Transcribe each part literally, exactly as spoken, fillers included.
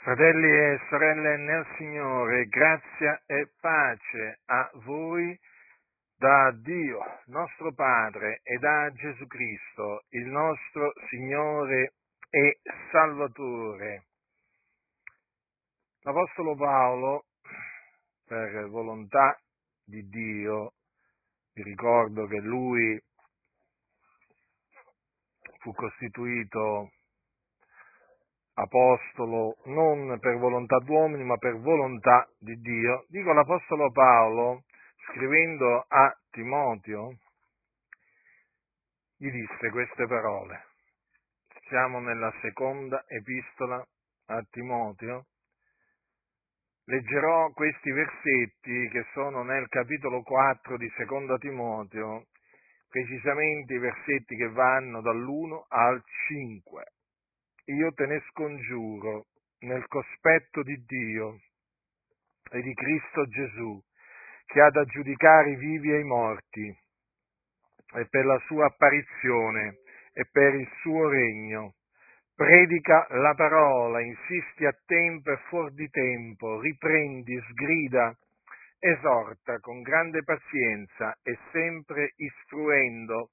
Fratelli e sorelle nel Signore, grazia e pace a voi da Dio, nostro Padre, e da Gesù Cristo, il nostro Signore e Salvatore. L'Apostolo Paolo, per volontà di Dio, vi ricordo che lui fu costituito apostolo non per volontà d'uomini, ma per volontà di Dio. Dico l'Apostolo Paolo, scrivendo a Timoteo, gli disse queste parole. Siamo nella seconda epistola a Timoteo. Leggerò questi versetti che sono nel capitolo quattro di Seconda Timoteo, precisamente i versetti che vanno dall'uno al cinque. Io te ne scongiuro, nel cospetto di Dio e di Cristo Gesù, che ha da giudicare i vivi e i morti, e per la sua apparizione e per il suo regno. Predica la parola, insisti a tempo e fuor di tempo, riprendi, sgrida, esorta con grande pazienza e sempre istruendo,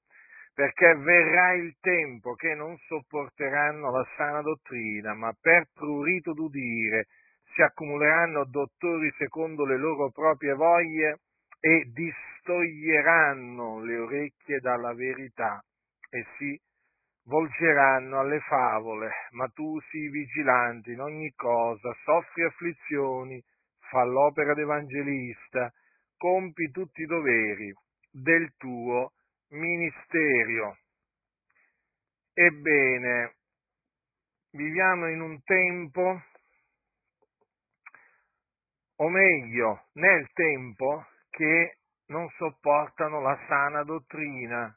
perché verrà il tempo che non sopporteranno la sana dottrina, ma per prurito d'udire si accumuleranno dottori secondo le loro proprie voglie e distoglieranno le orecchie dalla verità e si volgeranno alle favole. Ma tu sii vigilante in ogni cosa, soffri afflizioni, fa l'opera d'evangelista, compi tutti i doveri del tuo ministerio. Ebbene, viviamo in un tempo, o meglio, nel tempo che non sopportano la sana dottrina.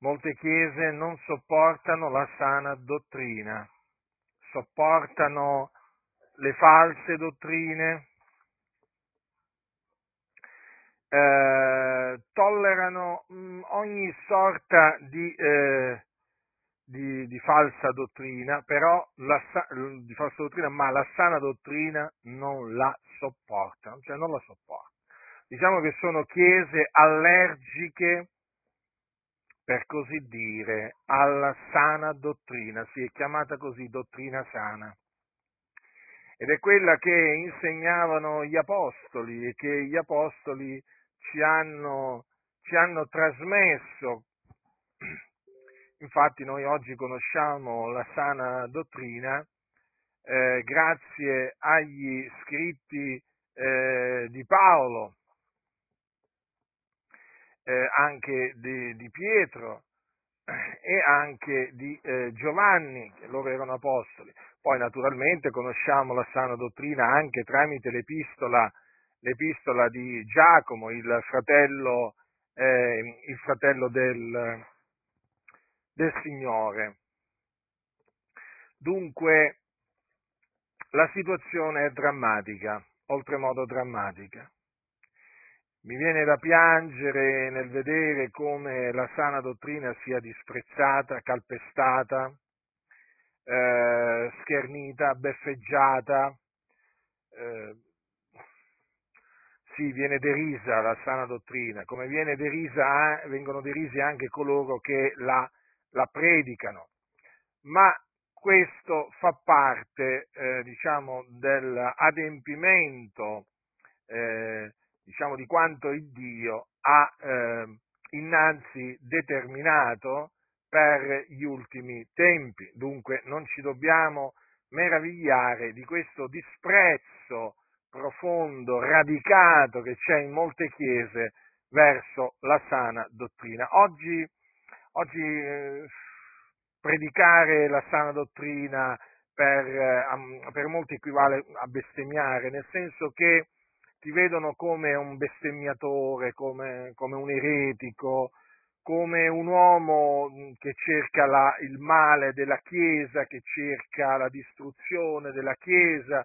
Molte chiese non sopportano la sana dottrina, sopportano le false dottrine, Eh, tollerano mh, ogni sorta di, eh, di, di falsa dottrina, però la, di falsa dottrina, ma la sana dottrina non la sopportano, cioè non la sopportano. Diciamo che sono chiese allergiche, per così dire, alla sana dottrina, si è chiamata così, dottrina sana. Ed è quella che insegnavano gli apostoli e che gli apostoli ci hanno, ci hanno trasmesso. Infatti noi oggi conosciamo la sana dottrina eh, grazie agli scritti eh, di Paolo, eh, anche di, di Pietro e anche di eh, Giovanni, che loro erano apostoli. Poi naturalmente conosciamo la sana dottrina anche tramite l'epistola, l'epistola di Giacomo, il fratello, eh, il fratello del, del Signore. Dunque la situazione è drammatica, oltremodo drammatica. Mi viene da piangere nel vedere come la sana dottrina sia disprezzata, calpestata, eh, schernita, beffeggiata, eh, sì, viene derisa la sana dottrina, come viene derisa, vengono derisi anche coloro che la, la predicano, ma questo fa parte, eh, diciamo, dell'adempimento, eh, diciamo, di quanto il Dio ha eh, innanzi determinato per gli ultimi tempi. Dunque non ci dobbiamo meravigliare di questo disprezzo profondo, radicato, che c'è in molte chiese verso la sana dottrina. Oggi, oggi eh, predicare la sana dottrina per, eh, per molti equivale a bestemmiare, nel senso che ti vedono come un bestemmiatore, come, come un eretico, come un uomo che cerca la, il male della Chiesa, che cerca la distruzione della Chiesa,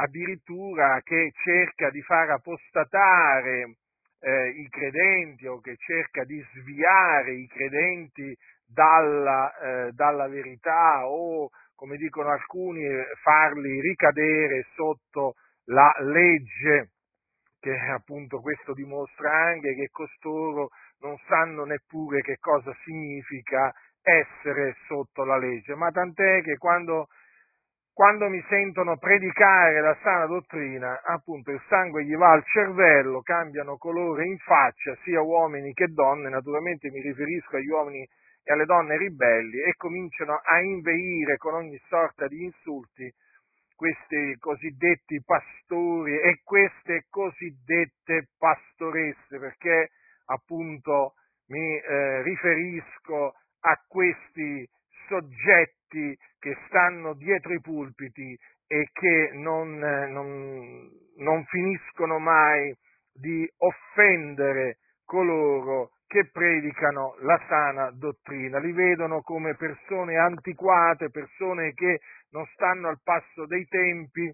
addirittura che cerca di far apostatare eh, i credenti o che cerca di sviare i credenti dalla, eh, dalla verità o come dicono alcuni, farli ricadere sotto la legge, che appunto questo dimostra anche che costoro non sanno neppure che cosa significa essere sotto la legge, ma tant'è che quando, quando mi sentono predicare la sana dottrina, appunto il sangue gli va al cervello, cambiano colore in faccia, sia uomini che donne, naturalmente mi riferisco agli uomini e alle donne ribelli, e cominciano a inveire con ogni sorta di insulti questi cosiddetti pastori e queste cosiddette pastoresse, perché appunto mi eh, riferisco a questi soggetti che stanno dietro i pulpiti e che non, non, non finiscono mai di offendere coloro che predicano la sana dottrina, li vedono come persone antiquate, persone che non stanno al passo dei tempi,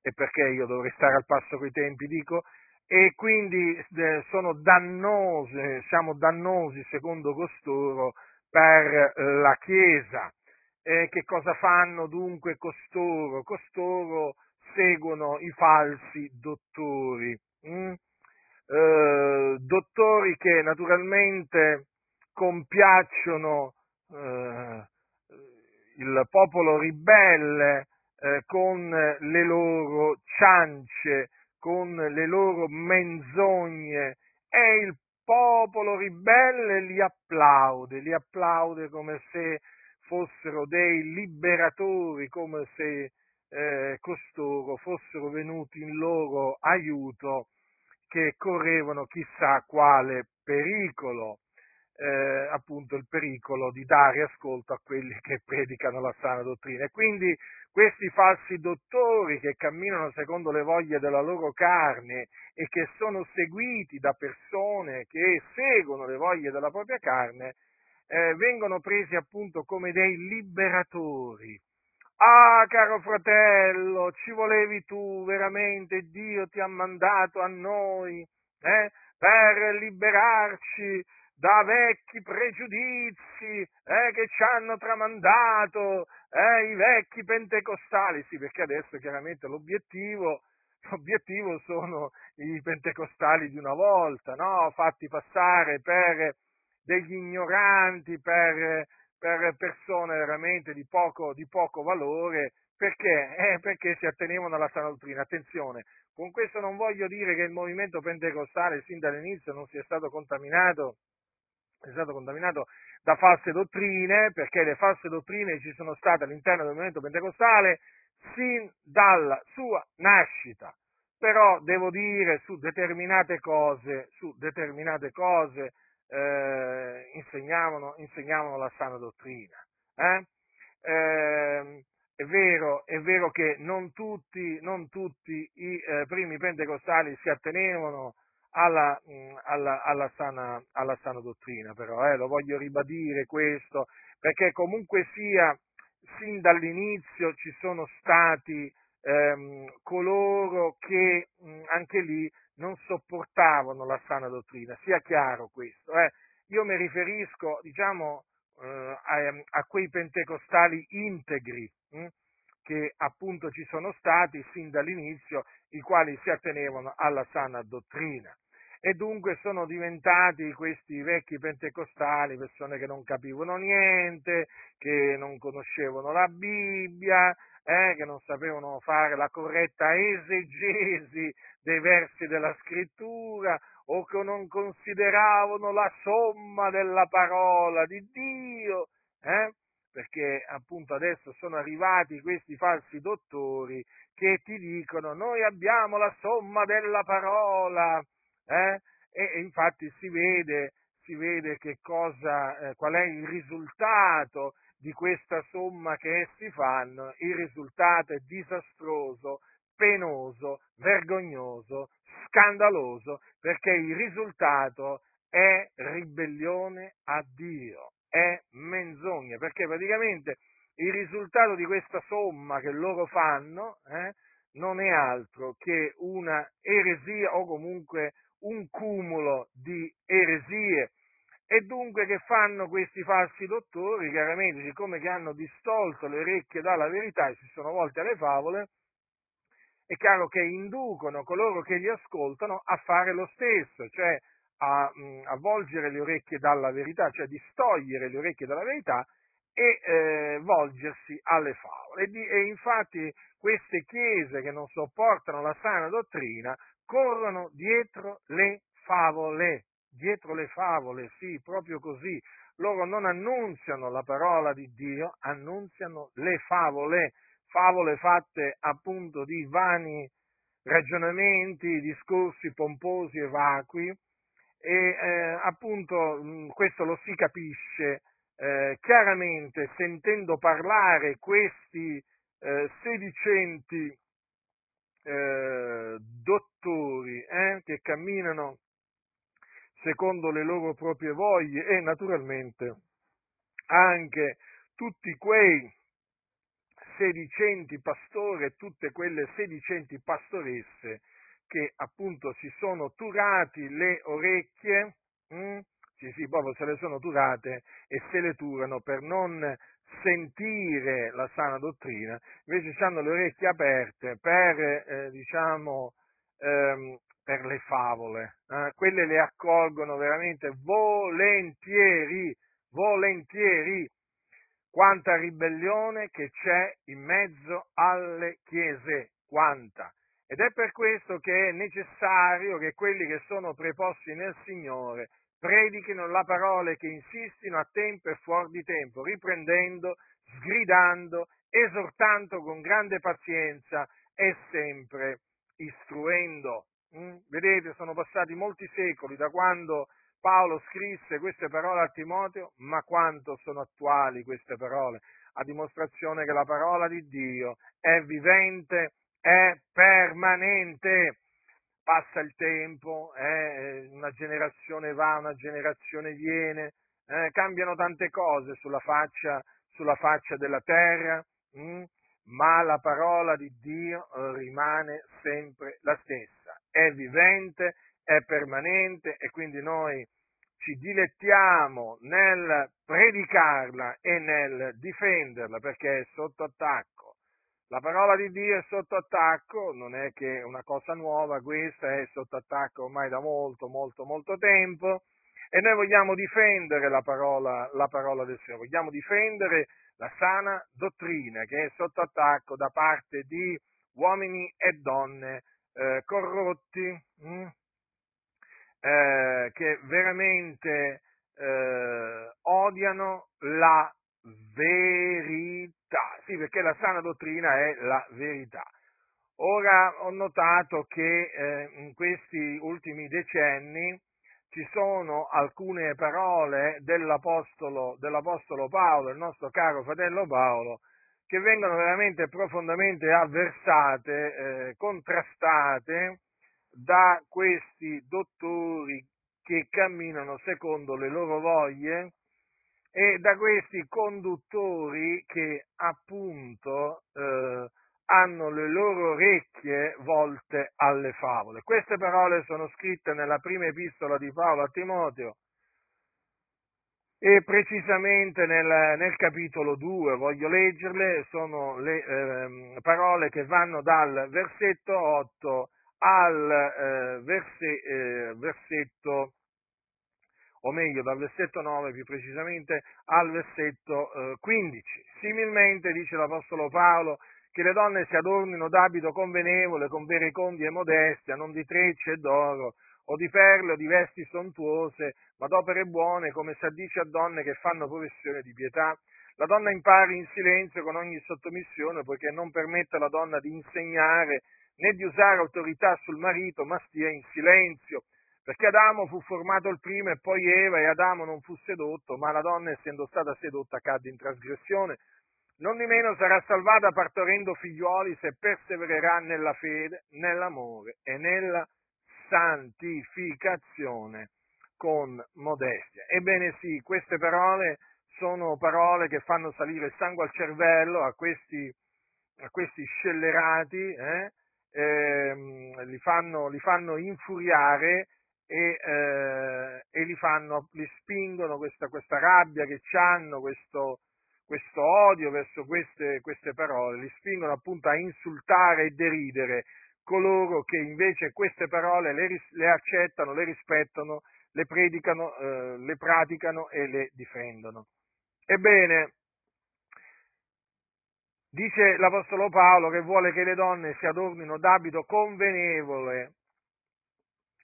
e perché io dovrei stare al passo coi tempi, dico, e quindi sono dannose, siamo dannosi secondo costoro per la Chiesa. Eh, che cosa fanno dunque costoro? Costoro seguono i falsi dottori, mm? eh, dottori che naturalmente compiacciono eh, il popolo ribelle eh, con le loro ciance, con le loro menzogne, e il popolo ribelle li applaude, li applaude come se fossero dei liberatori, come se eh, costoro fossero venuti in loro aiuto, che correvano chissà quale pericolo, eh, appunto il pericolo di dare ascolto a quelli che predicano la sana dottrina. E quindi questi falsi dottori che camminano secondo le voglie della loro carne e che sono seguiti da persone che seguono le voglie della propria carne, eh, vengono presi appunto come dei liberatori. Ah, caro fratello, ci volevi tu, veramente Dio ti ha mandato a noi eh, per liberarci da vecchi pregiudizi eh, che ci hanno tramandato eh, i vecchi pentecostali. Sì, perché adesso chiaramente l'obiettivo, l'obiettivo sono i pentecostali di una volta, no? Fatti passare per degli ignoranti, per, per persone veramente di poco, di poco valore. Perché? Eh, perché si attenevano alla sana dottrina. Attenzione, con questo non voglio dire che il movimento pentecostale sin dall'inizio non sia stato contaminato è stato contaminato da false dottrine, perché le false dottrine ci sono state all'interno del movimento pentecostale sin dalla sua nascita, però devo dire su determinate cose, su determinate cose eh, insegnavano, insegnavano la sana dottrina. Eh? Eh, è vero, è vero che non tutti, non tutti i eh, primi pentecostali si attenevano Alla, alla, alla, sana, alla sana dottrina, però eh, lo voglio ribadire questo, perché comunque sia sin dall'inizio ci sono stati ehm, coloro che mh, anche lì non sopportavano la sana dottrina, sia chiaro questo. Eh. Io mi riferisco, diciamo, eh, a, a quei pentecostali integri mh, che appunto ci sono stati sin dall'inizio, i quali si attenevano alla sana dottrina, e dunque sono diventati questi vecchi pentecostali persone che non capivano niente, che non conoscevano la Bibbia, eh, che non sapevano fare la corretta esegesi dei versi della Scrittura, o che non consideravano la somma della parola di Dio, eh? Perché appunto adesso sono arrivati questi falsi dottori che ti dicono noi abbiamo la somma della parola, eh? e, e infatti si vede, si vede che cosa, eh, qual è il risultato di questa somma che essi fanno. Il risultato è disastroso, penoso, vergognoso, scandaloso, perché il risultato è ribellione a Dio. È menzogna, perché praticamente il risultato di questa somma che loro fanno eh, non è altro che una eresia, o comunque un cumulo di eresie, E dunque che fanno questi falsi dottori? Chiaramente, siccome che hanno distolto le orecchie dalla verità e si sono volte alle favole, è chiaro che inducono coloro che li ascoltano a fare lo stesso, cioè a, mh, a volgere le orecchie dalla verità, cioè distogliere le orecchie dalla verità e eh, volgersi alle favole. E, di, e infatti queste chiese che non sopportano la sana dottrina corrono dietro le favole. Dietro le favole, sì, proprio così. Loro non annunziano la parola di Dio, annunziano le favole, favole fatte appunto di vani ragionamenti, discorsi pomposi e vacui, e eh, appunto mh, questo lo si capisce eh, chiaramente sentendo parlare questi eh, sedicenti eh, dottori eh, che camminano secondo le loro proprie voglie, e naturalmente anche tutti quei sedicenti pastori e tutte quelle sedicenti pastoresse che appunto si sono turati le orecchie, mh? sì sì, proprio se le sono turate e se le turano per non sentire la sana dottrina, invece ci hanno le orecchie aperte per, eh, diciamo, ehm, per le favole, eh? Quelle le accolgono veramente volentieri, volentieri, quanta ribellione che c'è in mezzo alle chiese, quanta, ed è per questo che è necessario che quelli che sono preposti nel Signore predichino la parola, che insistino a tempo e fuori di tempo, riprendendo, sgridando, esortando con grande pazienza e sempre istruendo. Mm? Vedete, sono passati molti secoli da quando Paolo scrisse queste parole a Timoteo, ma quanto sono attuali queste parole, a dimostrazione che la parola di Dio è vivente, è permanente. Passa il tempo, eh, una generazione va, una generazione viene, eh, cambiano tante cose sulla faccia, sulla faccia della terra, mm? ma la parola di Dio rimane sempre la stessa, è vivente, è permanente, e quindi noi ci dilettiamo nel predicarla e nel difenderla, perché è sotto attacco. La parola di Dio è sotto attacco, non è che è una cosa nuova questa, è sotto attacco ormai da molto, molto, molto tempo, e noi vogliamo difendere la parola, la parola del Signore, vogliamo difendere la sana dottrina che è sotto attacco da parte di uomini e donne eh, corrotti, mh? Eh, che veramente eh, odiano la verità, sì, perché la sana dottrina è la verità. Ora ho notato che eh, in questi ultimi decenni ci sono alcune parole dell'Apostolo, dell'Apostolo Paolo, il nostro caro fratello Paolo, che vengono veramente profondamente avversate, eh, contrastate da questi dottori che camminano secondo le loro voglie e da questi conduttori che appunto eh, hanno le loro orecchie volte alle favole. Queste parole sono scritte nella prima epistola di Paolo a Timoteo e precisamente nel, nel capitolo due, voglio leggerle, sono le eh, parole che vanno dal versetto otto al eh, verse, eh, versetto, o meglio dal versetto nove più precisamente, al versetto eh, quindici. Similmente, dice l'Apostolo Paolo, che le donne si adornino d'abito convenevole, con vere condie e modestia, non di trecce e d'oro, o di perle o di vesti sontuose, ma d'opere buone, come si addice a donne che fanno professione di pietà. La donna impari in silenzio con ogni sottomissione, poiché non permette alla donna di insegnare né di usare autorità sul marito, ma stia in silenzio. Perché Adamo fu formato il primo e poi Eva, e Adamo non fu sedotto, ma la donna, essendo stata sedotta, cadde in trasgressione. Nondimeno sarà salvata partorendo figlioli se persevererà nella fede, nell'amore e nella santificazione con modestia. Ebbene sì, queste parole sono parole che fanno salire il sangue al cervello a questi, a questi scellerati, eh? Eh, li fanno, li fanno infuriare e, eh, e li fanno, li spingono, questa, questa rabbia che hanno, questo, questo odio verso queste, queste parole, li spingono appunto a insultare e deridere coloro che invece queste parole le, le accettano, le rispettano, le predicano, eh, le praticano e le difendono. Ebbene, dice l'Apostolo Paolo che vuole che le donne si adornino d'abito convenevole,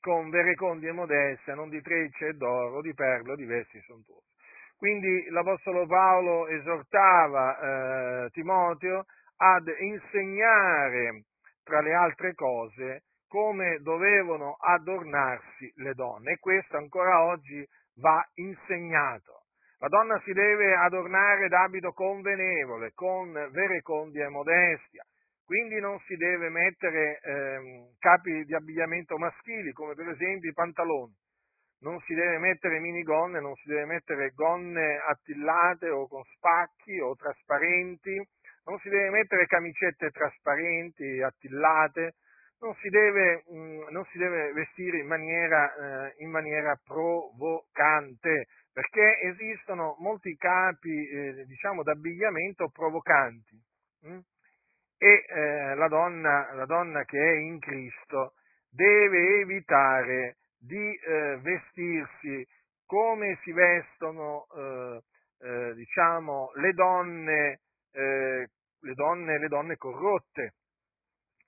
con verecondia e modestia, non di trecce e d'oro, di perle o di vesti sontuose. Quindi l'Apostolo Paolo esortava eh, Timoteo ad insegnare, tra le altre cose, come dovevano adornarsi le donne, e questo ancora oggi va insegnato. La donna si deve adornare d'abito convenevole, con verecondia e modestia, quindi non si deve mettere eh, capi di abbigliamento maschili, come per esempio i pantaloni, non si deve mettere minigonne, non si deve mettere gonne attillate o con spacchi o trasparenti, non si deve mettere camicette trasparenti, attillate, non si deve, mh, non si deve vestire in maniera, eh, in maniera provocante, perché esistono molti capi, eh, diciamo, d'abbigliamento provocanti, mh? e eh, la donna, la donna che è in Cristo deve evitare di eh, vestirsi come si vestono, eh, eh, diciamo, le donne, eh, le donne, le donne corrotte.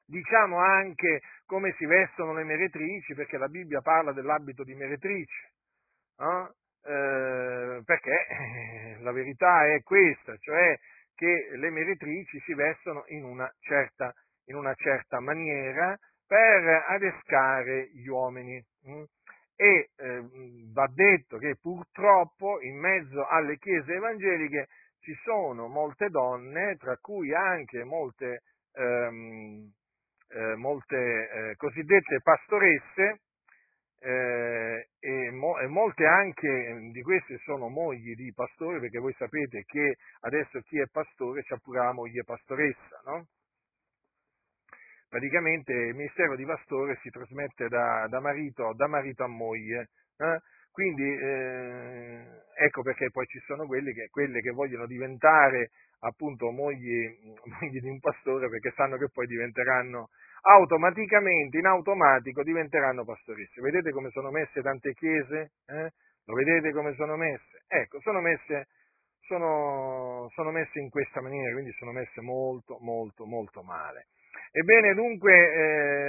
Diciamo anche come si vestono le meretrici, perché la Bibbia parla dell'abito di meretrice, eh? Eh, perché eh, la verità è questa, cioè che le meretrici si vestono in una certa, in una certa maniera per adescare gli uomini. Mh? E eh, va detto che purtroppo in mezzo alle chiese evangeliche ci sono molte donne, tra cui anche molte, ehm, eh, molte eh, cosiddette pastoresse, eh, e, mo- e molte anche di queste sono mogli di pastori, perché voi sapete che adesso chi è pastore c'ha pure la moglie pastoressa, no? Praticamente il ministero di pastore si trasmette da, da, marito, da marito a moglie, eh? Quindi eh, ecco perché poi ci sono quelli che, quelle che vogliono diventare appunto mogli, mogli di un pastore, perché sanno che poi diventeranno automaticamente, in automatico, diventeranno pastoresse. Vedete come sono messe tante chiese? Eh? Lo vedete come sono messe? Ecco, sono messe, sono, sono messe in questa maniera, quindi sono messe molto, molto, molto male. Ebbene, dunque,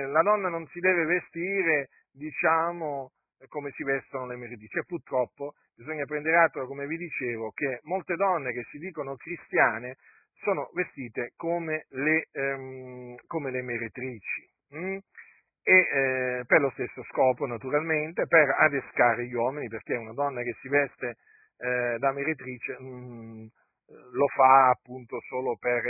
eh, la donna non si deve vestire, diciamo, come si vestono le meretrici. E purtroppo bisogna prendere atto, come vi dicevo, che molte donne che si dicono cristiane sono vestite come le, ehm, come le meretrici, mh? e eh, per lo stesso scopo, naturalmente, per adescare gli uomini, perché una donna che si veste eh, da meretrice mh, lo fa appunto solo per,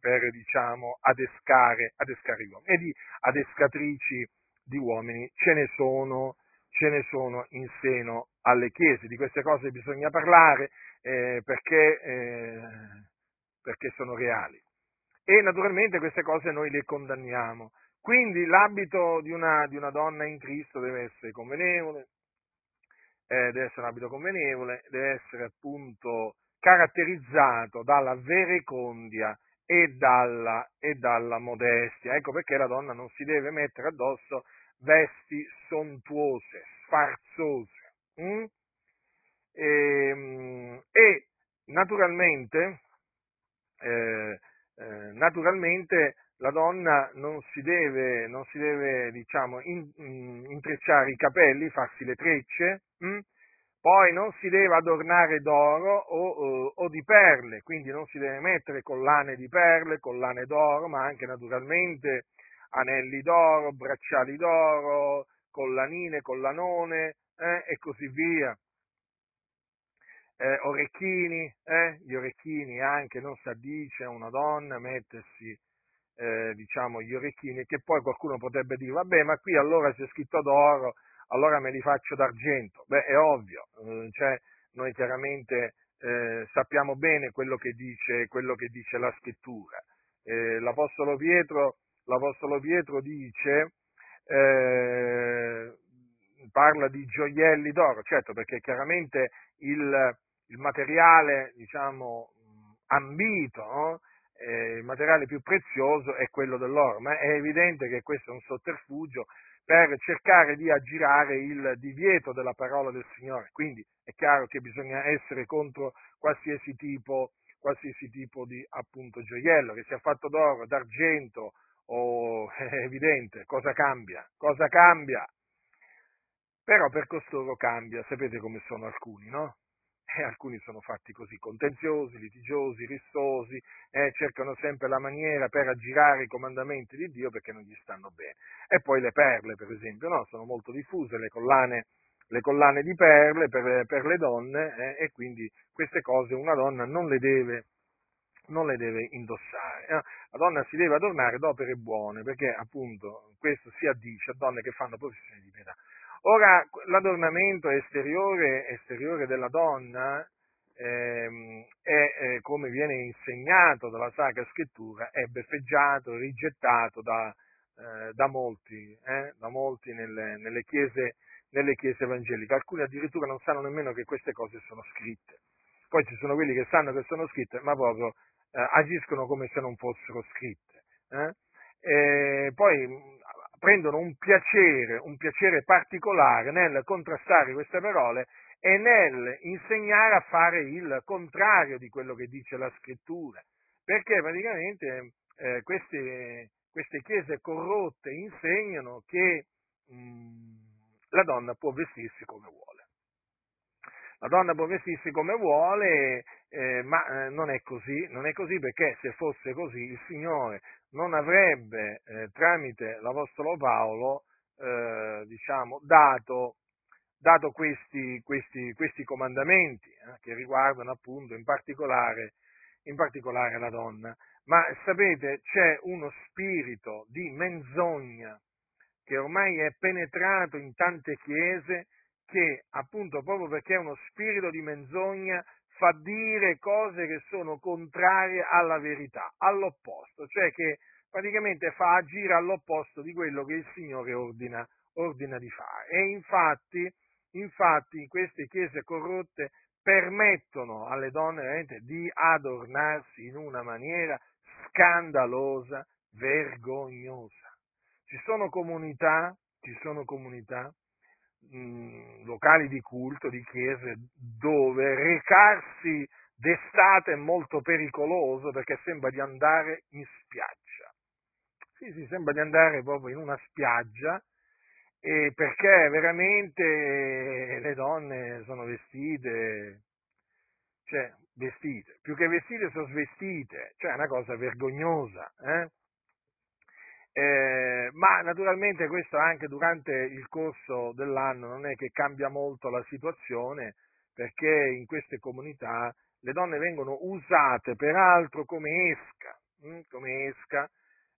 per diciamo, adescare, adescare gli uomini, e di adescatrici di uomini ce ne sono, ce ne sono in seno alle chiese. Di queste cose bisogna parlare eh, perché... Eh, perché sono reali, e naturalmente queste cose noi le condanniamo. Quindi l'abito di una, di una donna in Cristo deve essere convenevole, eh, deve essere un abito convenevole, deve essere appunto caratterizzato dalla verecondia e dalla, e dalla modestia. Ecco perché la donna non si deve mettere addosso vesti sontuose, sfarzose. Mm? E, e naturalmente... Eh, eh, naturalmente la donna non si deve, non si deve diciamo, in, in, intrecciare i capelli, farsi le trecce, mh? poi non si deve adornare d'oro o, o, o di perle, quindi non si deve mettere collane di perle, collane d'oro, ma anche naturalmente anelli d'oro, bracciali d'oro, collanine, collanone eh, e così via. Eh, orecchini, eh? gli orecchini anche, non si addice a una donna mettersi eh, diciamo gli orecchini, che poi qualcuno potrebbe dire, vabbè, ma qui allora c'è scritto d'oro, allora me li faccio d'argento. Beh, è ovvio, eh, cioè, noi chiaramente eh, sappiamo bene quello che dice, quello che dice la scrittura. Eh, l'Apostolo Pietro, l'Apostolo Pietro dice, eh, parla di gioielli d'oro, certo, perché chiaramente il, il materiale, diciamo, ambito, no? Eh, il materiale più prezioso è quello dell'oro, ma è evidente che questo è un sotterfugio per cercare di aggirare il divieto della parola del Signore. Quindi è chiaro che bisogna essere contro qualsiasi tipo, qualsiasi tipo di, appunto, gioiello, che sia fatto d'oro, d'argento, o è evidente, cosa cambia? Cosa cambia? Però per costoro cambia, sapete come sono alcuni, no? E alcuni sono fatti così, contenziosi, litigiosi, rissosi, eh, cercano sempre la maniera per aggirare i comandamenti di Dio perché non gli stanno bene. E poi le perle, per esempio, no? Sono molto diffuse le collane, le collane di perle per, per le donne, eh, e quindi queste cose una donna non le deve, non le deve indossare. Eh? La donna si deve adornare d'opere buone, perché appunto questo si addice a donne che fanno professione di pietà. Ora, l'adornamento esteriore, esteriore della donna ehm, è, eh, come viene insegnato dalla Sacra Scrittura, è beffeggiato, rigettato da, eh, da molti, eh, da molti nelle, nelle, chiese, nelle chiese evangeliche. Alcuni addirittura non sanno nemmeno che queste cose sono scritte. Poi ci sono quelli che sanno che sono scritte, ma proprio eh, agiscono come se non fossero scritte. Eh? E poi prendono un piacere, un piacere particolare nel contrastare queste parole e nel insegnare a fare il contrario di quello che dice la Scrittura, perché praticamente eh, queste, queste chiese corrotte insegnano che mh, la donna può vestirsi come vuole. La donna può vestirsi come vuole, eh, ma eh, non è così, non è così, perché se fosse così il Signore non avrebbe eh, tramite l'Apostolo Paolo eh, diciamo, dato, dato questi, questi, questi comandamenti eh, che riguardano appunto in particolare, in particolare la donna. Ma sapete, c'è uno spirito di menzogna che ormai è penetrato in tante chiese, che appunto proprio perché è uno spirito di menzogna fa dire cose che sono contrarie alla verità, all'opposto, cioè che praticamente fa agire all'opposto di quello che il Signore ordina, ordina di fare. E infatti, infatti queste chiese corrotte permettono alle donne veramente di adornarsi in una maniera scandalosa, vergognosa. Ci sono comunità, ci sono comunità locali di culto, di chiese, dove recarsi d'estate è molto pericoloso, perché sembra di andare in spiaggia. Sì, sì, sembra di andare proprio in una spiaggia, e perché veramente le donne sono vestite, cioè vestite, più che vestite sono svestite, cioè è una cosa vergognosa, eh? Eh, ma naturalmente questo anche durante il corso dell'anno non è che cambia molto la situazione, perché in queste comunità le donne vengono usate peraltro come esca, hm, come esca.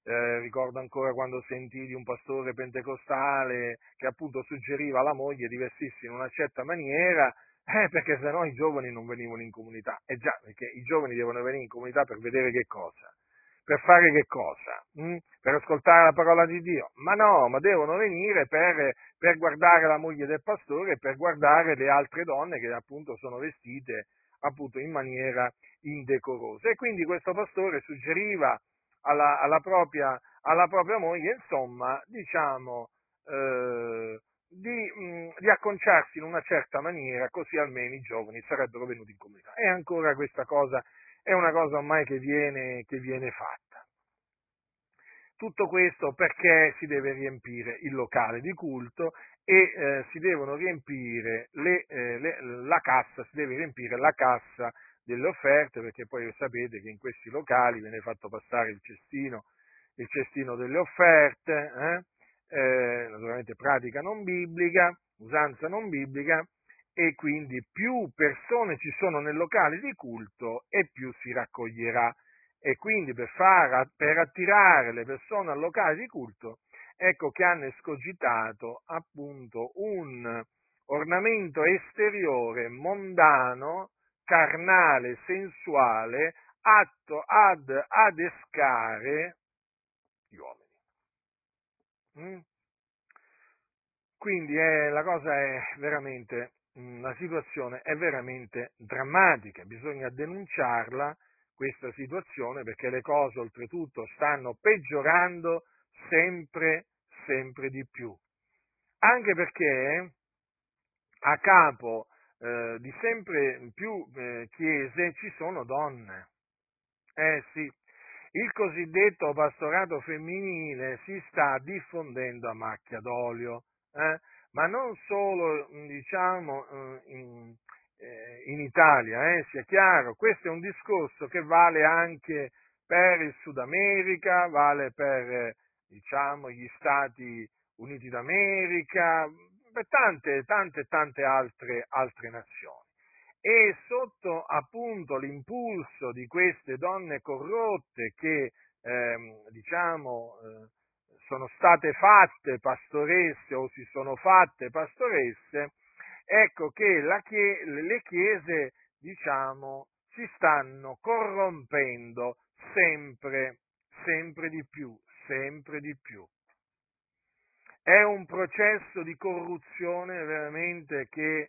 Eh, ricordo ancora quando sentii di un pastore pentecostale che appunto suggeriva alla moglie di vestirsi in una certa maniera eh, perché sennò i giovani non venivano in comunità. E eh già, perché i giovani devono venire in comunità per vedere che cosa? Per fare che cosa? Mm? Per ascoltare la parola di Dio? Ma no, ma devono venire per, per guardare la moglie del pastore e per guardare le altre donne che appunto sono vestite appunto in maniera indecorosa. E quindi questo pastore suggeriva alla, alla, propria, alla propria moglie, insomma, diciamo, eh, di, mh, di acconciarsi in una certa maniera, così almeno i giovani sarebbero venuti in comunità. E ancora questa cosa è una cosa ormai che viene, che viene fatta. Tutto questo perché si deve riempire il locale di culto e eh, si devono riempire le, eh, le, la cassa, si deve riempire la cassa delle offerte, perché poi sapete che in questi locali viene fatto passare il cestino, il cestino delle offerte, eh? Eh, naturalmente pratica non biblica, usanza non biblica. E quindi più persone ci sono nel locale di culto e più si raccoglierà. E quindi per, far, per attirare le persone al locale di culto, ecco che hanno escogitato appunto un ornamento esteriore mondano, carnale, sensuale, atto ad adescare gli uomini. Mm? Quindi è, la cosa è veramente, la situazione è veramente drammatica, bisogna denunciarla questa situazione perché le cose oltretutto stanno peggiorando sempre, sempre di più. Anche perché a capo eh, di sempre più eh, chiese ci sono donne. Eh sì, il cosiddetto pastorato femminile si sta diffondendo a macchia d'olio, eh? Ma non solo, diciamo, in, in Italia, eh? Sia chiaro, questo è un discorso che vale anche per il Sud America, vale per, diciamo, gli Stati Uniti d'America, per tante, tante, tante altre, altre nazioni. E sotto appunto l'impulso di queste donne corrotte che ehm, diciamo eh, sono state fatte pastoresse o si sono fatte pastoresse, ecco che la chie- le chiese, diciamo, si stanno corrompendo sempre, sempre di più, sempre di più. È un processo di corruzione veramente che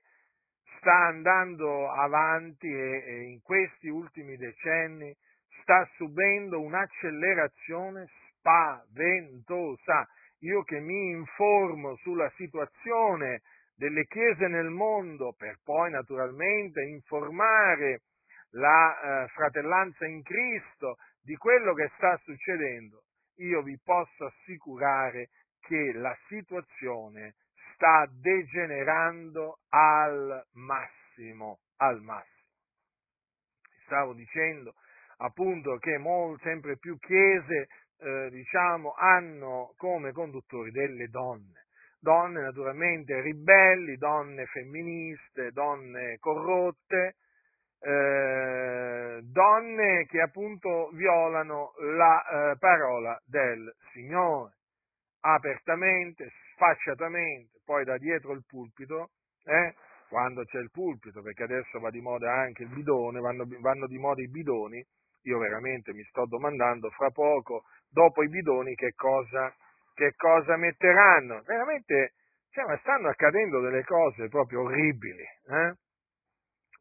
sta andando avanti e, e in questi ultimi decenni sta subendo un'accelerazione spaventosa. Io che mi informo sulla situazione delle chiese nel mondo, per poi naturalmente informare la eh, fratellanza in Cristo di quello che sta succedendo, io vi posso assicurare che la situazione sta degenerando al massimo, al massimo. Stavo dicendo appunto che mol, sempre più chiese, eh, diciamo, hanno come conduttori delle donne, donne naturalmente ribelli, donne femministe, donne corrotte, eh, donne che appunto violano la eh, parola del Signore, apertamente, sfacciatamente, poi da dietro il pulpito, eh, quando c'è il pulpito, perché adesso va di moda anche il bidone, vanno, vanno di moda i bidoni, io veramente mi sto domandando fra poco, dopo i bidoni, che cosa, che cosa metteranno. Veramente, cioè, ma stanno accadendo delle cose proprio orribili, eh?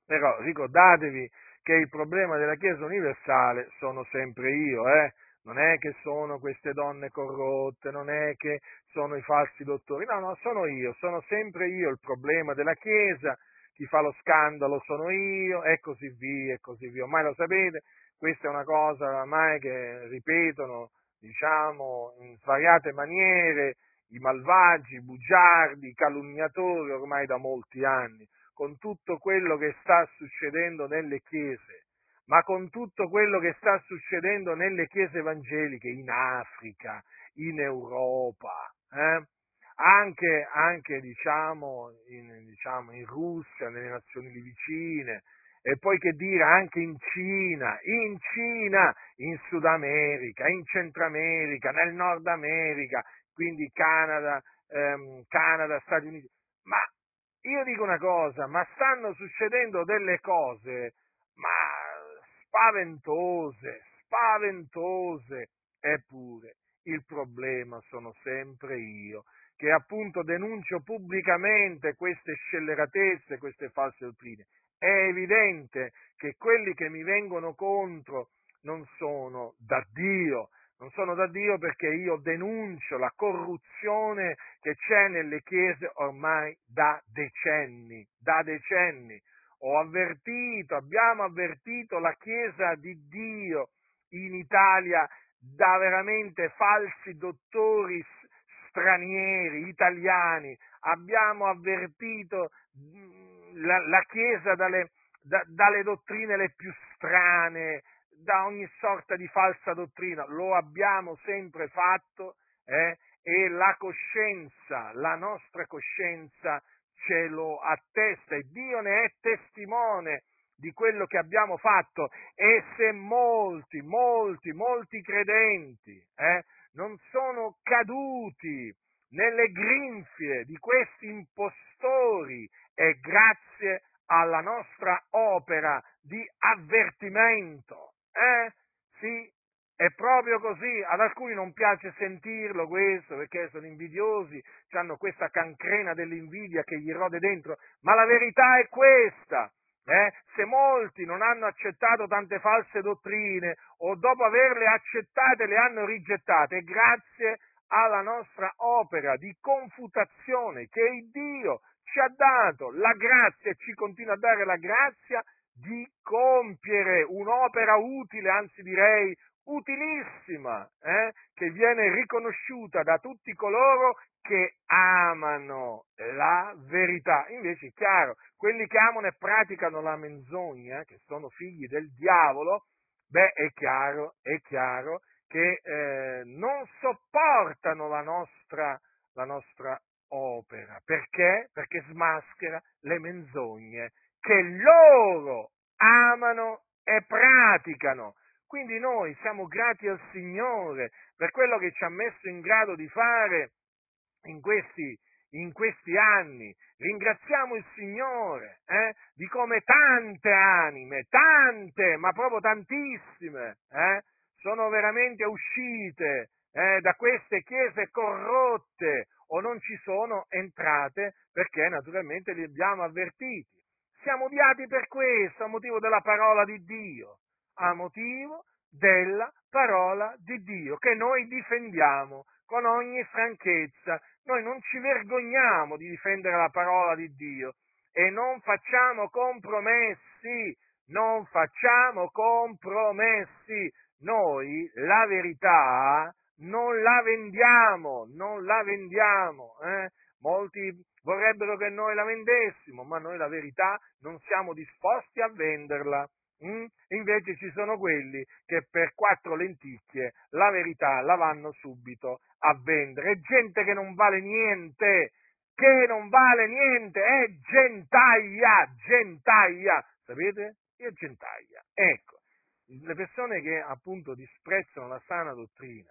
Però ricordatevi che il problema della Chiesa universale sono sempre io, eh? Non è che sono queste donne corrotte, non è che sono i falsi dottori, no, no, sono io, sono sempre io il problema della Chiesa, chi fa lo scandalo sono io, e così via, e così via. Ormai lo sapete, questa è una cosa ormai che ripetono, diciamo, in svariate maniere, i malvagi, i bugiardi, i calunniatori ormai da molti anni, con tutto quello che sta succedendo nelle chiese. Ma con tutto quello che sta succedendo nelle chiese evangeliche, in Africa, in Europa, eh? anche, anche diciamo, in, diciamo, in Russia, nelle nazioni lì vicine, e poi che dire anche in Cina, in Cina, in Sud America, in Centro America, nel Nord America, quindi Canada, ehm, Canada, Stati Uniti. Ma io dico una cosa, ma stanno succedendo delle cose, ma spaventose, spaventose, eppure il problema sono sempre io, che appunto denuncio pubblicamente queste scelleratezze, queste false dottrine. È evidente che quelli che mi vengono contro non sono da Dio, non sono da Dio perché io denuncio la corruzione che c'è nelle chiese ormai da decenni, da decenni. Ho avvertito, abbiamo avvertito la Chiesa di Dio in Italia da veramente falsi dottori stranieri, italiani, abbiamo avvertito la, la Chiesa dalle, da, dalle dottrine le più strane, da ogni sorta di falsa dottrina, lo abbiamo sempre fatto, eh? E la coscienza, la nostra coscienza ce lo attesta e Dio ne è testimone di quello che abbiamo fatto. E se molti, molti, molti credenti eh, non sono caduti nelle grinfie di questi impostori, è grazie alla nostra opera di avvertimento. Eh? Sì, È proprio così, ad alcuni non piace sentirlo questo, perché sono invidiosi, hanno questa cancrena dell'invidia che gli rode dentro, ma la verità è questa, eh? Se molti non hanno accettato tante false dottrine, o dopo averle accettate le hanno rigettate, grazie alla nostra opera di confutazione che il Dio ci ha dato la grazia e ci continua a dare la grazia di compiere un'opera utile, anzi direi utilissima, eh, che viene riconosciuta da tutti coloro che amano la verità. Invece è chiaro, quelli che amano e praticano la menzogna, che sono figli del diavolo, beh, è chiaro, è chiaro che eh, non sopportano la nostra, la nostra opera. Perché? Perché smaschera le menzogne che loro amano e praticano. Quindi noi siamo grati al Signore per quello che ci ha messo in grado di fare in questi, in questi anni. Ringraziamo il Signore eh, di come tante anime, tante, ma proprio tantissime, eh, sono veramente uscite eh, da queste chiese corrotte o non ci sono entrate perché naturalmente li abbiamo avvertiti. Siamo odiati per questo, a motivo della parola di Dio. A motivo della parola di Dio, che noi difendiamo con ogni franchezza. Noi non ci vergogniamo di difendere la parola di Dio e non facciamo compromessi, non facciamo compromessi. Noi la verità non la vendiamo, non la vendiamo. Eh? Molti vorrebbero che noi la vendessimo, ma noi la verità non siamo disposti a venderla. Mm? Invece ci sono quelli che per quattro lenticchie la verità la vanno subito a vendere. È gente che non vale niente, che non vale niente, è gentaglia, gentaglia, sapete? È gentaglia. Ecco, le persone che appunto disprezzano la sana dottrina,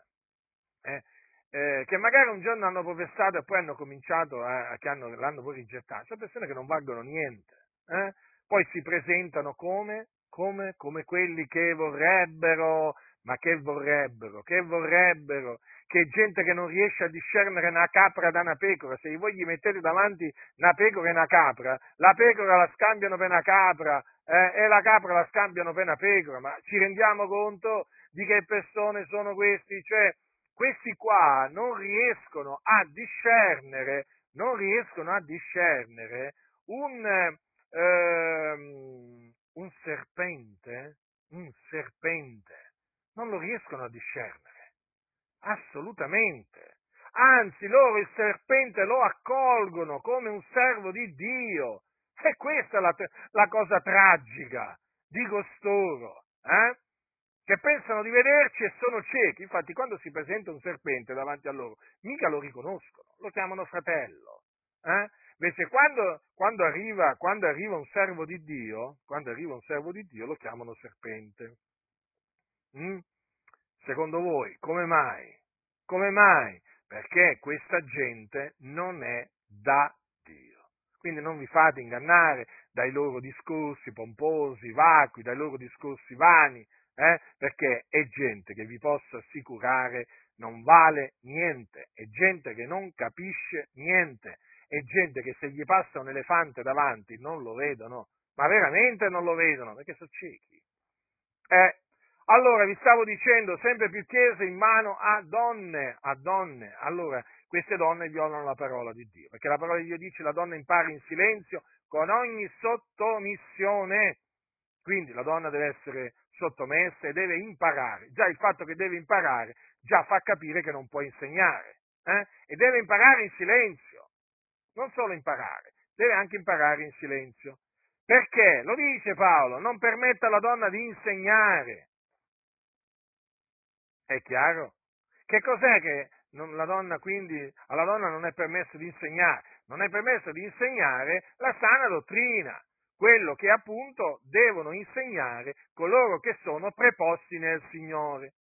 eh, eh, che magari un giorno hanno professato e poi hanno cominciato a, a che hanno, l'hanno poi rigettata, sono persone che non valgono niente, eh? Poi si presentano come? Come, come quelli che vorrebbero, ma che vorrebbero, che vorrebbero, che gente che non riesce a discernere una capra da una pecora. Se voi gli mettete davanti una pecora e una capra, la pecora la scambiano per una capra eh, e la capra la scambiano per una pecora, ma ci rendiamo conto di che persone sono questi? Cioè, questi qua non riescono a discernere, non riescono a discernere un... Ehm, Un serpente, un serpente, non lo riescono a discernere, assolutamente. Anzi, loro il serpente lo accolgono come un servo di Dio. E questa è la, la cosa tragica di costoro, eh? Che pensano di vederci e sono ciechi. Infatti, quando si presenta un serpente davanti a loro, mica lo riconoscono, lo chiamano fratello, eh? Invece quando, quando, arriva, quando arriva un servo di Dio, quando arriva un servo di Dio lo chiamano serpente. Mm? Secondo voi, come mai? Come mai? Perché questa gente non è da Dio. Quindi non vi fate ingannare dai loro discorsi pomposi, vacui, dai loro discorsi vani, eh? Perché è gente che vi posso assicurare non vale niente, è gente che non capisce niente. E gente che se gli passa un elefante davanti non lo vedono, ma veramente non lo vedono, perché sono ciechi. Eh, allora, vi stavo dicendo, sempre più chiese in mano a donne, a donne. Allora, queste donne violano la parola di Dio, perché la parola di Dio dice la donna impari in silenzio con ogni sottomissione. Quindi la donna deve essere sottomessa e deve imparare. Già il fatto che deve imparare già fa capire che non può insegnare. Eh? E deve imparare in silenzio. Non solo imparare, deve anche imparare in silenzio. Perché? Lo dice Paolo, non permetta alla donna di insegnare. È chiaro? Che cos'è che non, la donna quindi, alla donna non è permesso di insegnare? Non è permesso di insegnare la sana dottrina, quello che appunto devono insegnare coloro che sono preposti nel Signore.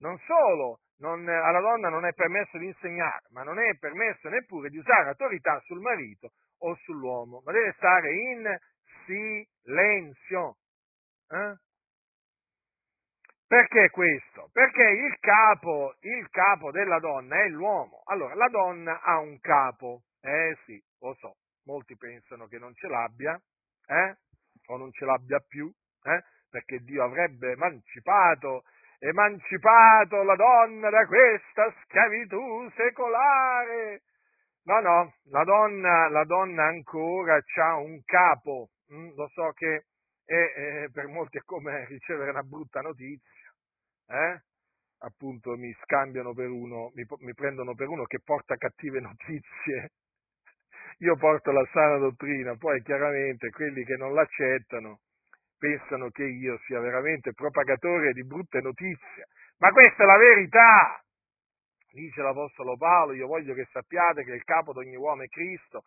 Non solo Non, alla donna non è permesso di insegnare, ma non è permesso neppure di usare autorità sul marito o sull'uomo, ma deve stare in silenzio. Eh? Perché questo? Perché il capo, il capo della donna è l'uomo. Allora, la donna ha un capo, eh sì, lo so, molti pensano che non ce l'abbia, eh? O non ce l'abbia più, eh? Perché Dio avrebbe emancipato, emancipato la donna da questa schiavitù secolare. No, no, la donna, la donna ancora c'ha un capo, mm, lo so che è, è, per molti è come ricevere una brutta notizia, eh? Appunto mi scambiano per uno, mi, mi prendono per uno che porta cattive notizie, io porto la sana dottrina, poi chiaramente quelli che non l'accettano pensano che io sia veramente propagatore di brutte notizie, ma questa è la verità. Dice l'Apostolo Paolo, io voglio che sappiate che il capo di ogni uomo è Cristo,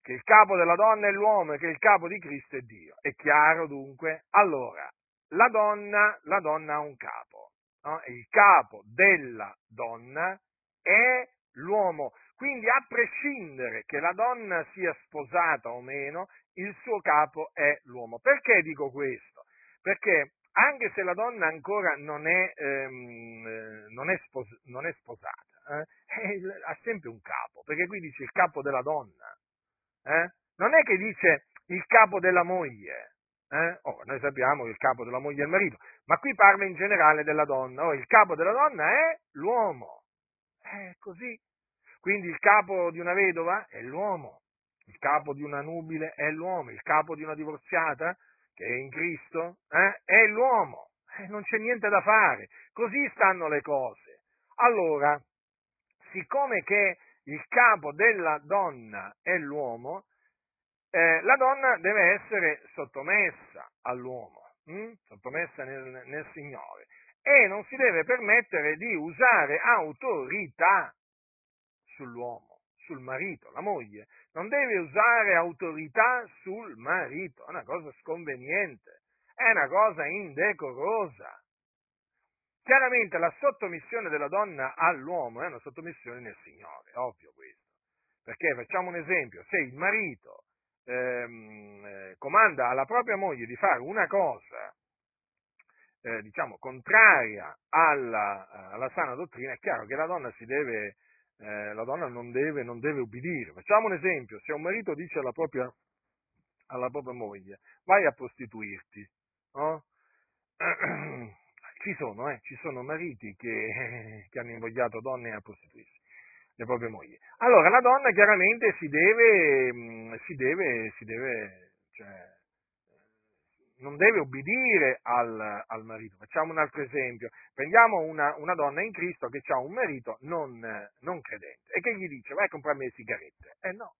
che il capo della donna è l'uomo e che il capo di Cristo è Dio. È chiaro dunque? Allora, la donna, la donna ha un capo, no? Il capo della donna è l'uomo, quindi a prescindere che la donna sia sposata o meno, il suo capo è l'uomo. Perché dico questo? Perché anche se la donna ancora non è, ehm, non è, spos- non è sposata, eh, ha sempre un capo, perché qui dice il capo della donna, eh? Non è che dice il capo della moglie, eh? Oh, noi sappiamo che il capo della moglie è il marito, ma qui parla in generale della donna, oh, il capo della donna è l'uomo, è così, quindi il capo di una vedova è l'uomo, il capo di una nubile è l'uomo, il capo di una divorziata che è in Cristo, eh? È l'uomo, eh, non c'è niente da fare, così stanno le cose. Allora, siccome che il capo della donna è l'uomo, eh, la donna deve essere sottomessa all'uomo, hm? Sottomessa nel, nel Signore, e non si deve permettere di usare autorità sull'uomo, sul marito, la moglie. Non deve usare autorità sul marito, è una cosa sconveniente, è una cosa indecorosa. Chiaramente la sottomissione della donna all'uomo è una sottomissione nel Signore, è ovvio questo. Perché facciamo un esempio, se il marito ehm, comanda alla propria moglie di fare una cosa, eh, diciamo, contraria alla, alla sana dottrina, è chiaro che la donna si deve... Eh, la donna non deve, non deve ubbidire. Facciamo un esempio, se un marito dice alla propria, alla propria moglie vai a prostituirti, no? Ci sono, eh, ci sono mariti che, che hanno invogliato donne a prostituirsi, le proprie mogli. Allora la donna chiaramente si deve, si deve, si deve cioè, non deve obbedire al, al marito. Facciamo un altro esempio. Prendiamo una, una donna in Cristo che ha un marito non, non credente e che gli dice vai a comprarmi le sigarette. Eh no,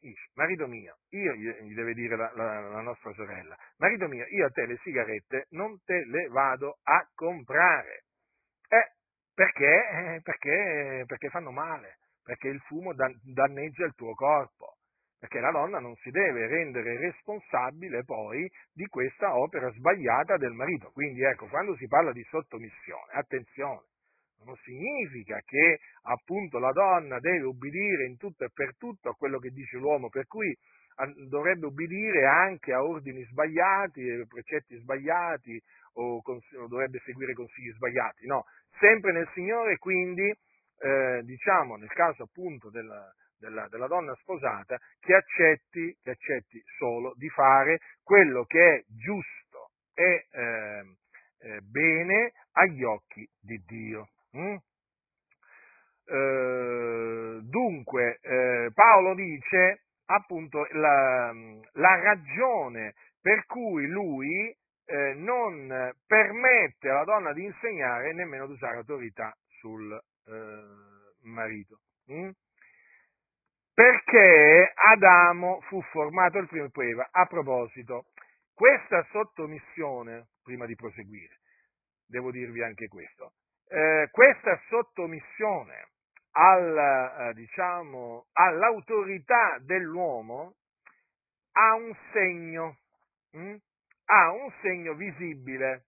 dice, marito mio, io, gli deve dire la, la, la nostra sorella, marito mio, io a te le sigarette non te le vado a comprare. Eh, perché? Eh, perché? Perché fanno male, perché il fumo da, danneggia il tuo corpo. Perché la donna non si deve rendere responsabile poi di questa opera sbagliata del marito. Quindi ecco, quando si parla di sottomissione, attenzione, non significa che appunto la donna deve ubbidire in tutto e per tutto a quello che dice l'uomo, per cui dovrebbe ubbidire anche a ordini sbagliati, precetti sbagliati o, cons- o dovrebbe seguire consigli sbagliati. No, sempre nel Signore, quindi eh, diciamo nel caso appunto della... Della, della donna sposata, che accetti, che accetti solo di fare quello che è giusto e eh, eh, bene agli occhi di Dio. Mm? Eh, dunque, eh, Paolo dice appunto la, la ragione per cui lui eh, non permette alla donna di insegnare e nemmeno di usare autorità sul eh, marito. Mm? Perché Adamo fu formato il primo e poi Eva. A proposito, questa sottomissione, prima di proseguire, devo dirvi anche questo, eh, questa sottomissione al, eh, diciamo, all'autorità dell'uomo ha un segno, hm? ha un segno visibile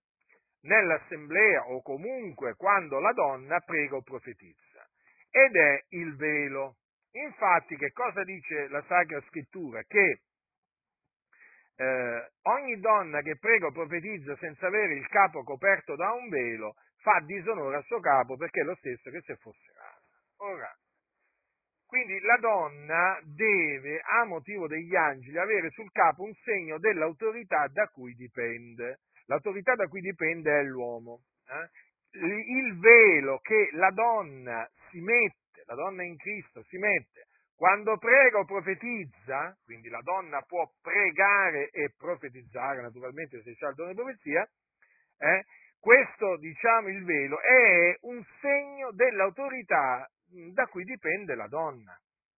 nell'assemblea o comunque quando la donna prega o profetizza, ed è il velo. Infatti, che cosa dice la Sacra Scrittura? Che eh, ogni donna che prega o profetizza senza avere il capo coperto da un velo fa disonore al suo capo, perché è lo stesso che se fosse rasa. Ora, quindi la donna deve, a motivo degli angeli, avere sul capo un segno dell'autorità da cui dipende. L'autorità da cui dipende è l'uomo. Eh? Il velo che la donna si mette, la donna in Cristo si mette, quando prega o profetizza, quindi la donna può pregare e profetizzare, naturalmente se c'è il dono di profezia, eh? questo, diciamo, il velo è un segno dell'autorità da cui dipende la donna.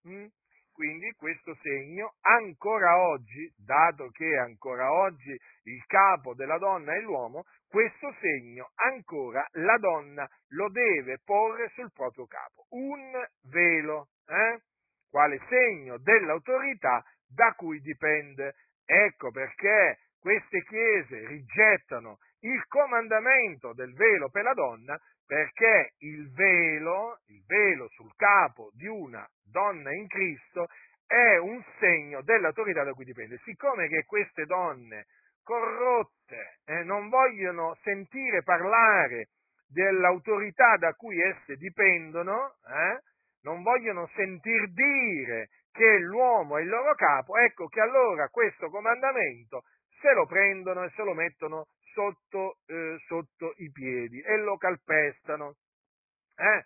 Mm? Quindi questo segno ancora oggi, dato che ancora oggi il capo della donna è l'uomo, questo segno ancora la donna lo deve porre sul proprio capo, un velo, eh? quale segno dell'autorità da cui dipende. Ecco perché queste chiese rigettano il comandamento del velo per la donna, perché il velo, il velo sul capo di una donna in Cristo è un segno dell'autorità da cui dipende. Siccome che queste donne corrotte eh, non vogliono sentire parlare dell'autorità da cui esse dipendono, eh, non vogliono sentir dire che l'uomo è il loro capo, ecco che allora questo comandamento se lo prendono e se lo mettono sotto, eh, sotto i piedi e lo calpestano. Eh?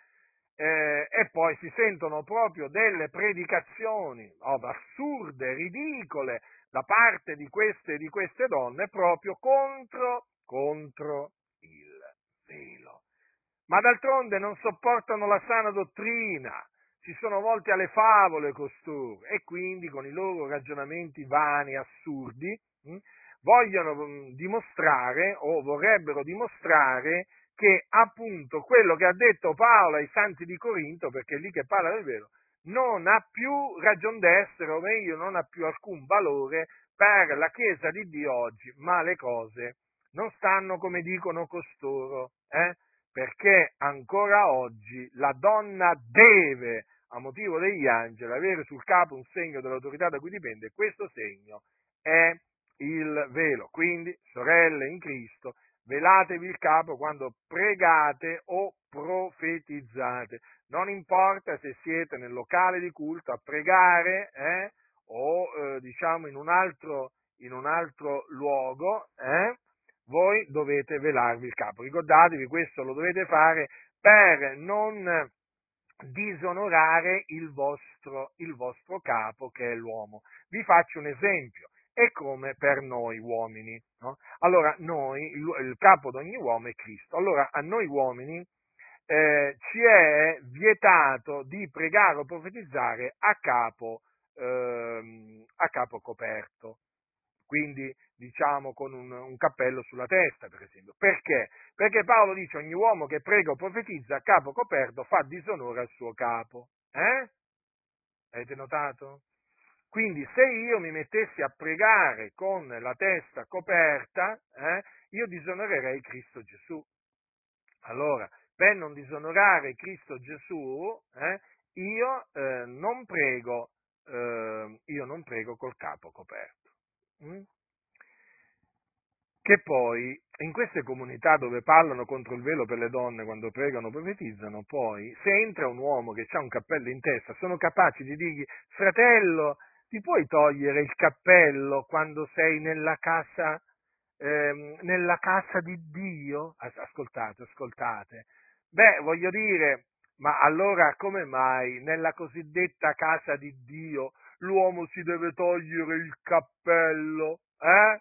Eh, e poi si sentono proprio delle predicazioni oh, assurde, ridicole da parte di queste, di queste donne proprio contro, contro il velo. Ma d'altronde non sopportano la sana dottrina, si sono volti alle favole costoro e quindi con i loro ragionamenti vani e assurdi mh, vogliono dimostrare o vorrebbero dimostrare che appunto quello che ha detto Paolo ai Santi di Corinto, perché è lì che parla del velo, non ha più ragion d'essere, o meglio non ha più alcun valore per la Chiesa di Dio oggi, ma le cose non stanno come dicono costoro, eh? perché ancora oggi la donna deve, a motivo degli angeli, avere sul capo un segno dell'autorità da cui dipende, questo segno è il velo. Quindi, sorelle in Cristo, velatevi il capo quando pregate o profetizzate. Non importa se siete nel locale di culto a pregare eh, o eh, diciamo in un altro, in un altro luogo, eh, voi dovete velarvi il capo. Ricordatevi, questo lo dovete fare per non disonorare il vostro, il vostro capo che è l'uomo. Vi faccio un esempio. E come per noi uomini, no? Allora, noi, il, il capo di ogni uomo è Cristo. Allora, a noi uomini eh, ci è vietato di pregare o profetizzare a capo, eh, a capo coperto, quindi diciamo con un, un cappello sulla testa, per esempio. Perché? Perché Paolo dice: ogni uomo che prega o profetizza a capo coperto fa disonore al suo capo. Eh? Avete notato? Quindi se io mi mettessi a pregare con la testa coperta, eh, io disonorerei Cristo Gesù. Allora, per non disonorare Cristo Gesù, eh, io, eh, non prego, eh, io non prego col capo coperto. Mm? Che poi, in queste comunità dove parlano contro il velo per le donne quando pregano o profetizzano, poi, se entra un uomo che ha un cappello in testa, sono capaci di dirgli: fratello, ti puoi togliere il cappello quando sei nella casa, ehm, nella casa di Dio? Ascoltate, ascoltate. Beh, voglio dire, ma allora come mai nella cosiddetta casa di Dio l'uomo si deve togliere il cappello? Eh?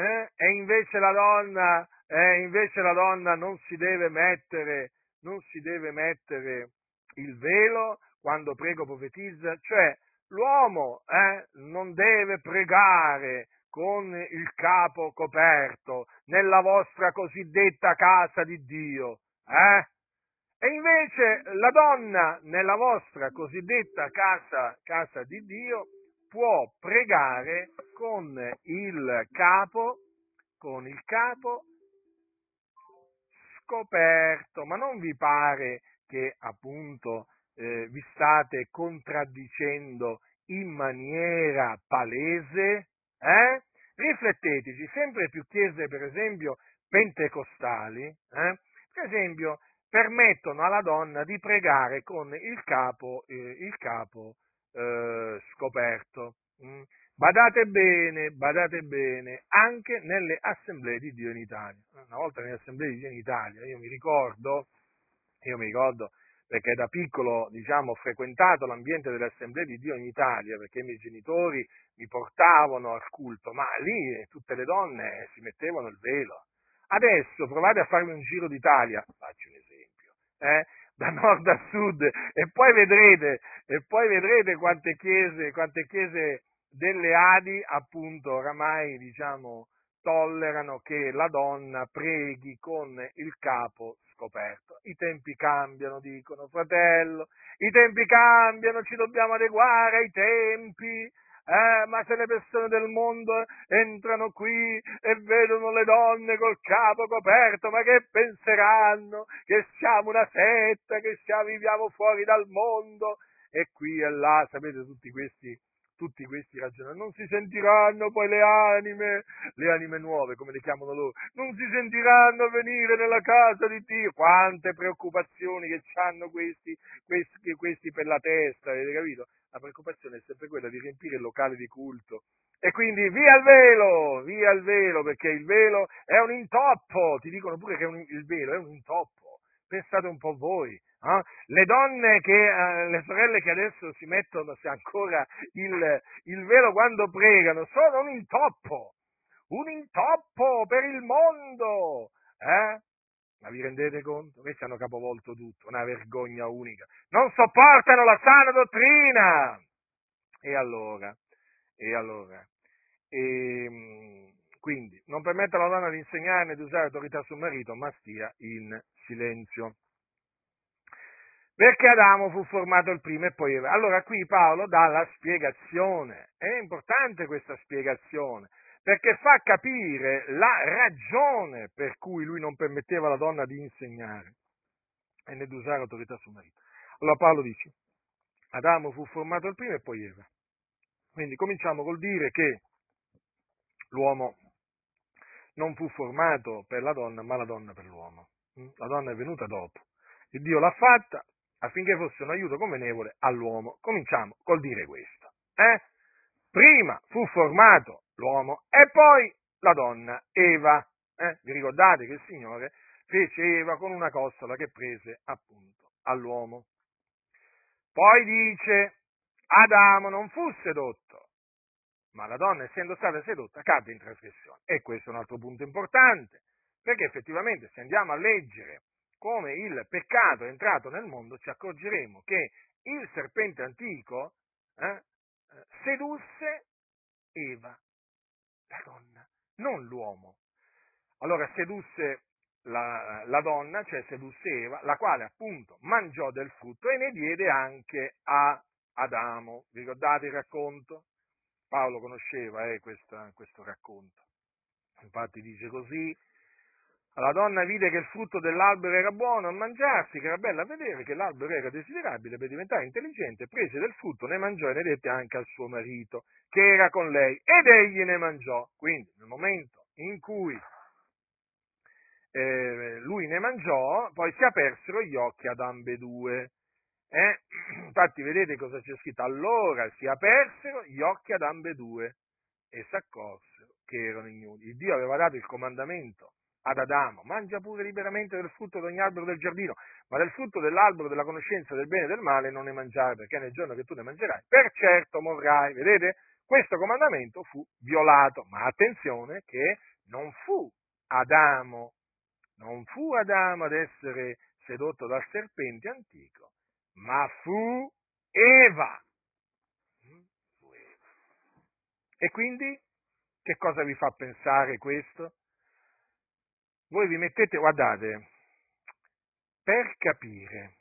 Eh? E invece la donna, eh, invece la donna non si deve mettere, non si deve mettere il velo quando prega o profetizza? Cioè, l'uomo eh, non deve pregare con il capo coperto nella vostra cosiddetta casa di Dio, eh? E invece la donna nella vostra cosiddetta casa, casa di Dio può pregare con il capo, con il capo scoperto. Ma non vi pare che appunto Eh, vi state contraddicendo in maniera palese? Eh? rifletteteci, sempre più chiese, per esempio, pentecostali, eh, per esempio, permettono alla donna di pregare con il capo, eh, il capo eh, scoperto. Mm. Badate bene, badate bene, anche nelle Assemblee di Dio in Italia. Una volta nelle Assemblee di Dio in Italia, io mi ricordo, io mi ricordo perché da piccolo, diciamo, ho frequentato l'ambiente delle Assemblee di Dio in Italia, perché i miei genitori mi portavano al culto, ma lì tutte le donne si mettevano il velo. Adesso provate a farvi un giro d'Italia, faccio un esempio, eh? Da nord a sud, e poi vedrete, e poi vedrete quante chiese, quante chiese delle Adi, appunto, oramai, diciamo, tollerano che la donna preghi con il capo scoperto. I tempi cambiano, dicono, fratello, i tempi cambiano, ci dobbiamo adeguare ai tempi. Eh, ma se le persone del mondo entrano qui e vedono le donne col capo coperto, ma che penseranno? Che siamo una setta, che siamo, viviamo fuori dal mondo? E qui e là, sapete, tutti questi, tutti questi ragionamenti. Non si sentiranno poi le anime, le anime nuove, come le chiamano loro, non si sentiranno venire nella casa di Dio. Quante preoccupazioni che hanno questi, questi, questi per la testa, avete capito? La preoccupazione è sempre quella di riempire il locale di culto. E quindi via il velo, via il velo, perché il velo è un intoppo. Ti dicono pure che un, il velo è un intoppo. Pensate un po' voi. Eh? Le donne, che eh, le sorelle che adesso si mettono, se ancora, il, il velo quando pregano, sono un intoppo. Un intoppo per il mondo. Eh? Ma vi rendete conto? Questi hanno capovolto tutto, una vergogna unica. Non sopportano la sana dottrina! E allora, e allora, e, quindi, non permetta alla donna di insegnare e di usare autorità sul marito, ma stia in silenzio. Perché Adamo fu formato il primo e poi Eva. Allora qui Paolo dà la spiegazione, è importante questa spiegazione, perché fa capire la ragione per cui lui non permetteva alla donna di insegnare e né di usare autorità sul marito. Allora Paolo dice, Adamo fu formato il primo e poi Eva. Quindi cominciamo col dire che l'uomo non fu formato per la donna, ma la donna per l'uomo. La donna è venuta dopo. E Dio l'ha fatta affinché fosse un aiuto convenevole all'uomo. Cominciamo col dire questo. Eh? Prima fu formato l'uomo e poi la donna Eva. Eh? Vi ricordate che il Signore fece Eva con una costola che prese appunto all'uomo. Poi dice, Adamo non fu sedotto, ma la donna, essendo stata sedotta, cadde in trasgressione. E questo è un altro punto importante, perché effettivamente se andiamo a leggere come il peccato è entrato nel mondo, ci accorgeremo che il serpente antico eh, sedusse Eva, la donna, non l'uomo. Allora sedusse la, la donna, cioè sedusse Eva, la quale appunto mangiò del frutto e ne diede anche a Adamo. Vi ricordate il racconto? Paolo conosceva eh, questa, questo racconto. Infatti dice così, la donna vide che il frutto dell'albero era buono a mangiarsi, che era bello a vedere, che l'albero era desiderabile per diventare intelligente, prese del frutto, ne mangiò e ne dette anche al suo marito, che era con lei, ed egli ne mangiò. Quindi nel momento in cui eh, lui ne mangiò, poi si apersero gli occhi ad ambedue. Eh? Infatti vedete cosa c'è scritto, allora si apersero gli occhi ad ambedue e si accorsero che erano ignudi. Il Dio aveva dato il comandamento ad Adamo, mangia pure liberamente del frutto di ogni albero del giardino, ma del frutto dell'albero della conoscenza del bene e del male non ne mangiare, perché nel giorno che tu ne mangerai, per certo morrai. Vedete? Questo comandamento fu violato, ma attenzione che non fu Adamo, non fu Adamo ad essere sedotto dal serpente antico, ma fu Eva. E quindi, che cosa vi fa pensare questo? Voi vi mettete, guardate, per capire,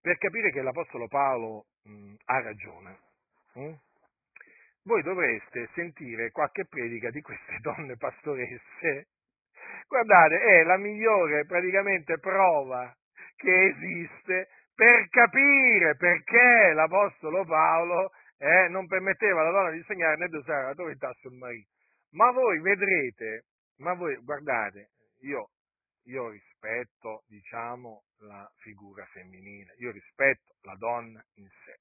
per capire che l'Apostolo Paolo mh, ha ragione, mh? voi dovreste sentire qualche predica di queste donne pastoresse. Guardate, è la migliore praticamente prova che esiste per capire perché l'Apostolo Paolo eh, non permetteva alla donna di insegnare né di usare l'autorità sul marito. Ma voi vedrete, ma voi guardate, io, io rispetto, diciamo, la figura femminile, io rispetto la donna in sé,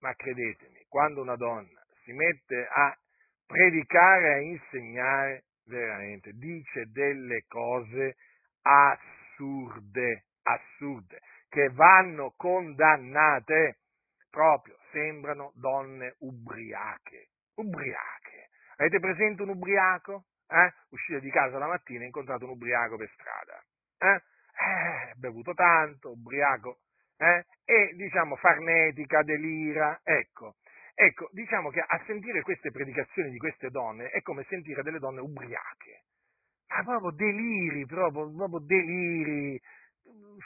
ma credetemi, quando una donna si mette a predicare, a insegnare, veramente dice delle cose assurde, assurde, che vanno condannate, proprio, sembrano donne ubriache, ubriache. Avete presente un ubriaco? Eh? Uscite di casa la mattina e incontrate un ubriaco per strada, eh? Eh, bevuto tanto, ubriaco, eh? E diciamo farnetica, delira, ecco. Ecco, diciamo che a sentire queste predicazioni di queste donne è come sentire delle donne ubriache, ma proprio deliri, proprio, proprio deliri,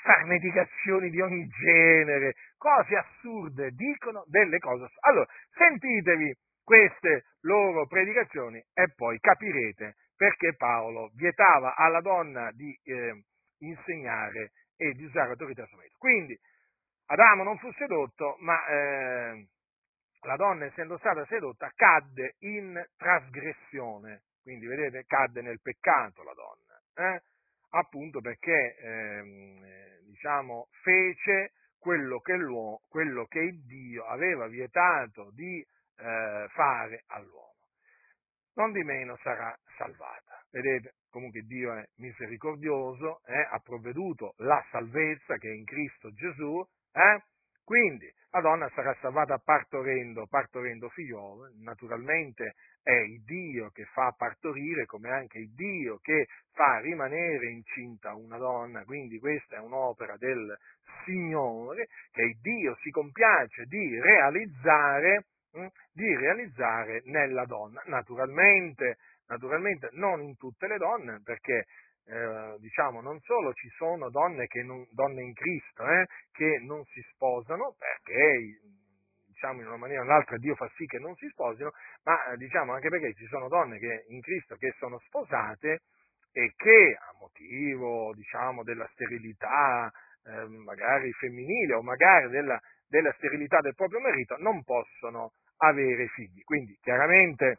farneticazioni di ogni genere, cose assurde, dicono delle cose assurde. Allora, sentitevi queste loro predicazioni e poi capirete perché Paolo vietava alla donna di eh, insegnare e di usare autorità sul marito. Quindi, Adamo non fu sedotto, ma... Eh, la donna, essendo stata sedotta, cadde in trasgressione, quindi vedete, cadde nel peccato la donna, eh? Appunto perché, ehm, diciamo, fece quello che, l'uomo, quello che Dio aveva vietato di eh, fare all'uomo. Non di meno sarà salvata, vedete, comunque Dio è misericordioso, eh? Ha provveduto la salvezza che è in Cristo Gesù, eh? Quindi la donna sarà salvata partorendo, partorendo figliolo, naturalmente è il Dio che fa partorire come anche il Dio che fa rimanere incinta una donna, quindi questa è un'opera del Signore che il Dio si compiace di realizzare, di realizzare nella donna, naturalmente, naturalmente non in tutte le donne perché... Eh, diciamo, non solo ci sono donne, che non, donne in Cristo eh, che non si sposano perché, diciamo, in una maniera o nell'altra Dio fa sì che non si sposino, ma diciamo anche perché ci sono donne che, in Cristo che sono sposate e che a motivo, diciamo, della sterilità eh, magari femminile o magari della, della sterilità del proprio marito non possono avere figli. Quindi chiaramente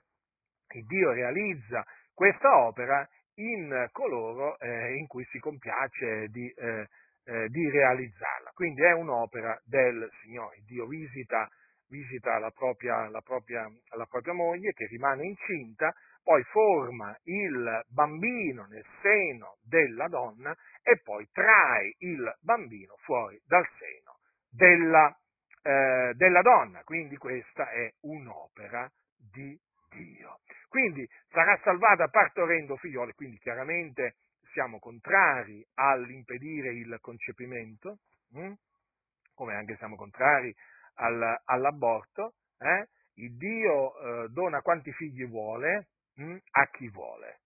Dio realizza questa opera in coloro eh, in cui si compiace di, eh, eh, di realizzarla. Quindi è un'opera del Signore. Dio visita, visita la, propria, la, propria, la propria moglie che rimane incinta, poi forma il bambino nel seno della donna e poi trae il bambino fuori dal seno della, eh, della donna. Quindi questa è un'opera di Dio. Quindi sarà salvata partorendo figlioli, quindi chiaramente siamo contrari all'impedire il concepimento, hm? Come anche siamo contrari al, all'aborto, eh? Il Dio eh, dona quanti figli vuole hm? a chi vuole,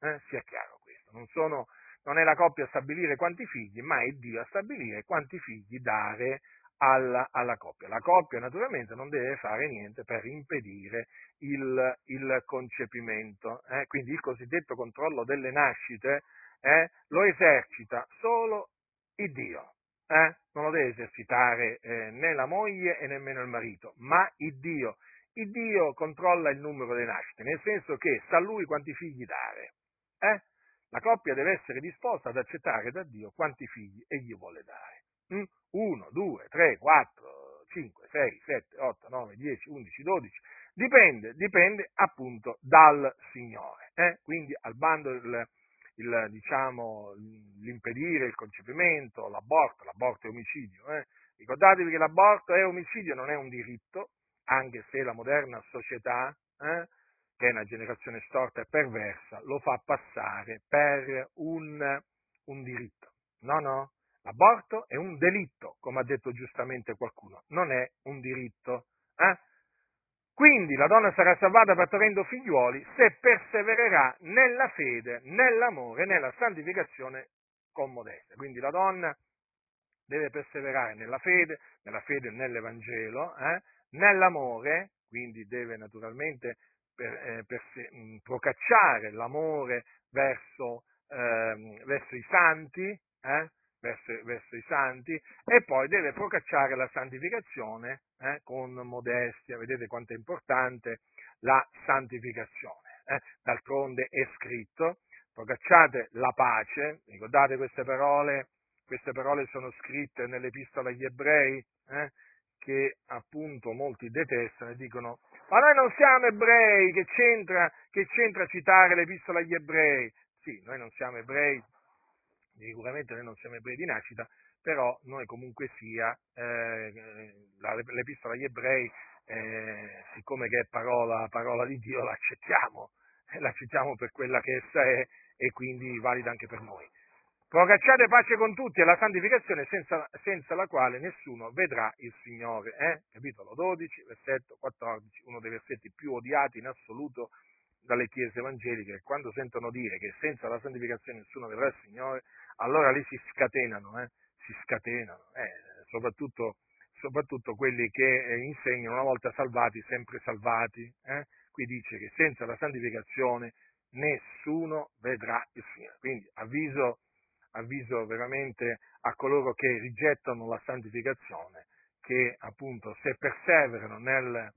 eh? Sia chiaro questo, non, sono, non è la coppia a stabilire quanti figli, ma è Dio a stabilire quanti figli dare Alla, alla coppia. La coppia naturalmente non deve fare niente per impedire il, il concepimento, eh? Quindi il cosiddetto controllo delle nascite eh? lo esercita solo il Dio, eh? Non lo deve esercitare eh, né la moglie e nemmeno il marito, ma il Dio. Il Dio controlla il numero delle nascite, nel senso che sa lui quanti figli dare, eh? La coppia deve essere disposta ad accettare da Dio quanti figli egli vuole dare. uno, due, tre, quattro, cinque, sei, sette, otto, nove, dieci, undici, dodici, dipende, dipende appunto dal Signore, eh? Quindi al bando il, il, diciamo, l'impedire il concepimento, l'aborto, l'aborto è omicidio, eh? Ricordatevi che l'aborto è omicidio, non è un diritto, anche se la moderna società, eh, che è una generazione storta e perversa, lo fa passare per un, un diritto, no no. L'aborto è un delitto, come ha detto giustamente qualcuno, non è un diritto. Eh? Quindi la donna sarà salvata partorendo figliuoli se persevererà nella fede, nell'amore, nella santificazione con modestia. Quindi la donna deve perseverare nella fede, nella fede nell'Evangelo, eh? Nell'amore, quindi deve naturalmente per, eh, per se, mh, procacciare l'amore verso, ehm, verso i santi, eh? verso, verso i santi, e poi deve procacciare la santificazione eh, con modestia. Vedete quanto è importante la santificazione. Eh? D'altronde è scritto: procacciate la pace. Ricordate queste parole? Queste parole sono scritte nell'Epistola agli Ebrei, eh, che appunto molti detestano e dicono: ma noi non siamo ebrei, che c'entra, che c'entra citare l'Epistola agli Ebrei? Sì, noi non siamo ebrei, sicuramente noi non siamo ebrei di nascita, però noi comunque sia, eh, la, l'Epistola agli Ebrei, eh, siccome che è parola, parola di Dio, l'accettiamo, l'accettiamo per quella che essa è, e quindi valida anche per noi. Procacciate pace con tutti e la santificazione, senza, senza la quale nessuno vedrà il Signore. Eh? Capitolo dodici, versetto quattordici, uno dei versetti più odiati in assoluto dalle chiese evangeliche. Quando sentono dire che senza la santificazione nessuno vedrà il Signore, allora lì si scatenano, eh? si scatenano, eh? soprattutto, soprattutto quelli che insegnano una volta salvati, sempre salvati. Eh? Qui dice che senza la santificazione nessuno vedrà il Signore. Quindi avviso... avviso veramente a coloro che rigettano la santificazione, che appunto se perseverano nel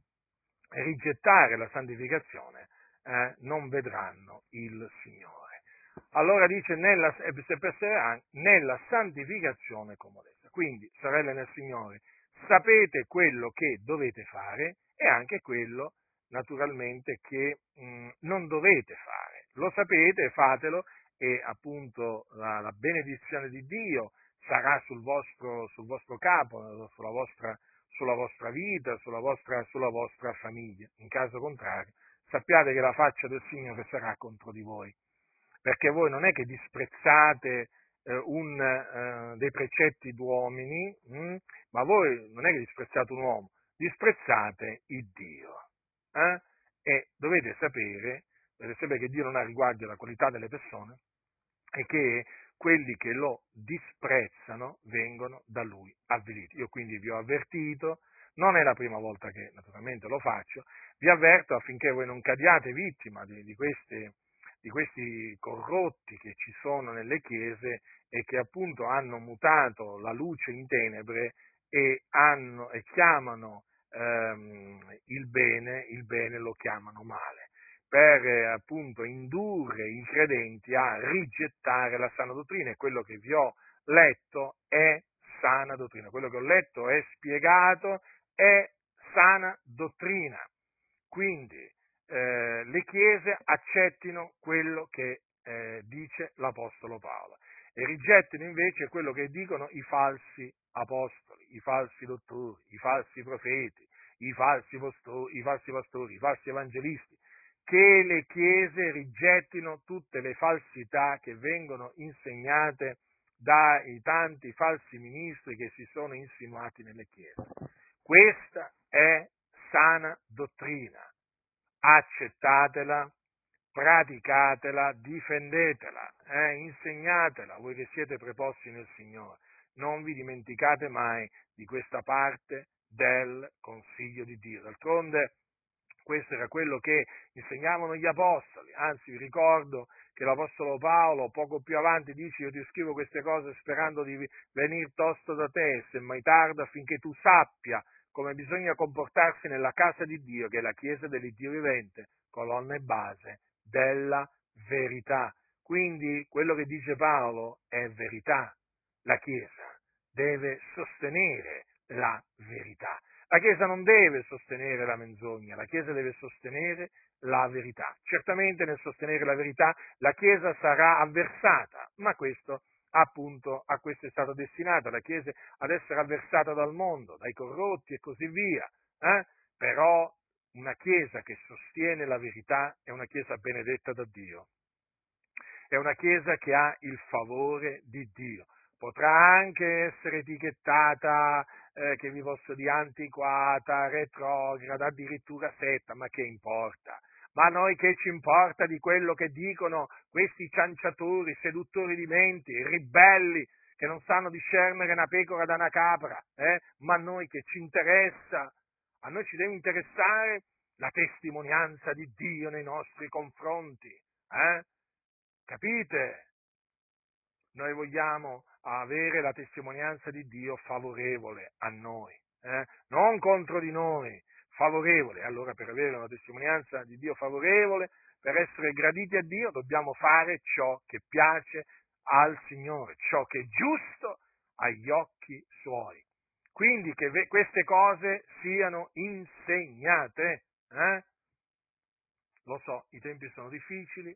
rigettare la santificazione eh, non vedranno il Signore. Allora dice, nella, se perseverano nella santificazione comodessa. Quindi, sorelle nel Signore, sapete quello che dovete fare e anche quello naturalmente che mh, non dovete fare. Lo sapete, fatelo, e appunto la, la benedizione di Dio sarà sul vostro, sul vostro capo, sulla vostra, sulla vostra vita, sulla vostra, sulla vostra famiglia. In caso contrario, sappiate che la faccia del Signore sarà contro di voi, perché voi non è che disprezzate eh, un, eh, dei precetti d'uomini, mh? ma voi non è che disprezzate un uomo, disprezzate il Dio. Eh? E dovete sapere, dovete sapere che Dio non ha riguardo alla qualità delle persone, e che quelli che lo disprezzano vengono da lui avviliti. Io quindi vi ho avvertito, non è la prima volta che naturalmente lo faccio, vi avverto affinché voi non cadiate vittima di, di, queste, di questi corrotti che ci sono nelle chiese e che appunto hanno mutato la luce in tenebre e, hanno, e chiamano ehm, il bene, il bene lo chiamano male, per appunto indurre i credenti a rigettare la sana dottrina. E quello che vi ho letto è sana dottrina, quello che ho letto è spiegato è sana dottrina. Quindi eh, le chiese accettino quello che eh, dice l'Apostolo Paolo e rigettino invece quello che dicono i falsi apostoli, i falsi dottori, i falsi profeti, i falsi pastori, i falsi, pastori, i falsi evangelisti. Che le chiese rigettino tutte le falsità che vengono insegnate dai tanti falsi ministri che si sono insinuati nelle chiese. Questa è sana dottrina, accettatela, praticatela, difendetela, eh, insegnatela, voi che siete preposti nel Signore. Non vi dimenticate mai di questa parte del consiglio di Dio. D'altronde, questo era quello che insegnavano gli apostoli. Anzi, vi ricordo che l'apostolo Paolo poco più avanti dice: io ti scrivo queste cose sperando di venire tosto da te, semmai tarda, affinché tu sappia come bisogna comportarsi nella casa di Dio, che è la chiesa dell'Iddio vivente, colonna e base della verità. Quindi quello che dice Paolo è verità. La chiesa deve sostenere la verità. La Chiesa non deve sostenere la menzogna, la Chiesa deve sostenere la verità. Certamente nel sostenere la verità la Chiesa sarà avversata, ma questo appunto a questo è stato destinato, la Chiesa ad essere avversata dal mondo, dai corrotti e così via. Eh? Però una Chiesa che sostiene la verità è una Chiesa benedetta da Dio, è una Chiesa che ha il favore di Dio. Potrà anche essere etichettata, eh, che vi posso dire, antiquata, retrograda, addirittura setta, ma che importa? Ma a noi che ci importa di quello che dicono questi cianciatori, seduttori di menti, ribelli, che non sanno discernere una pecora da una capra, eh? Ma a noi che ci interessa? A noi ci deve interessare la testimonianza di Dio nei nostri confronti, eh? Capite? Noi vogliamo a avere la testimonianza di Dio favorevole a noi, eh? Non contro di noi, favorevole. Allora, per avere una testimonianza di Dio favorevole, per essere graditi a Dio, dobbiamo fare ciò che piace al Signore, ciò che è giusto agli occhi Suoi. Quindi che ve- queste cose siano insegnate. Eh? Lo so, i tempi sono difficili,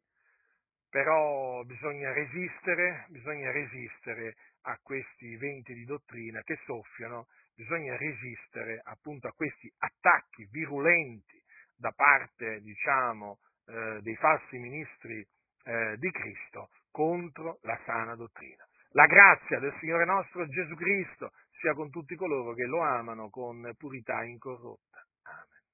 però bisogna resistere, bisogna resistere a questi venti di dottrina che soffiano, bisogna resistere appunto a questi attacchi virulenti da parte, diciamo, eh, dei falsi ministri eh, di Cristo contro la sana dottrina. La grazia del Signore nostro Gesù Cristo sia con tutti coloro che lo amano con purità incorrotta. Amen.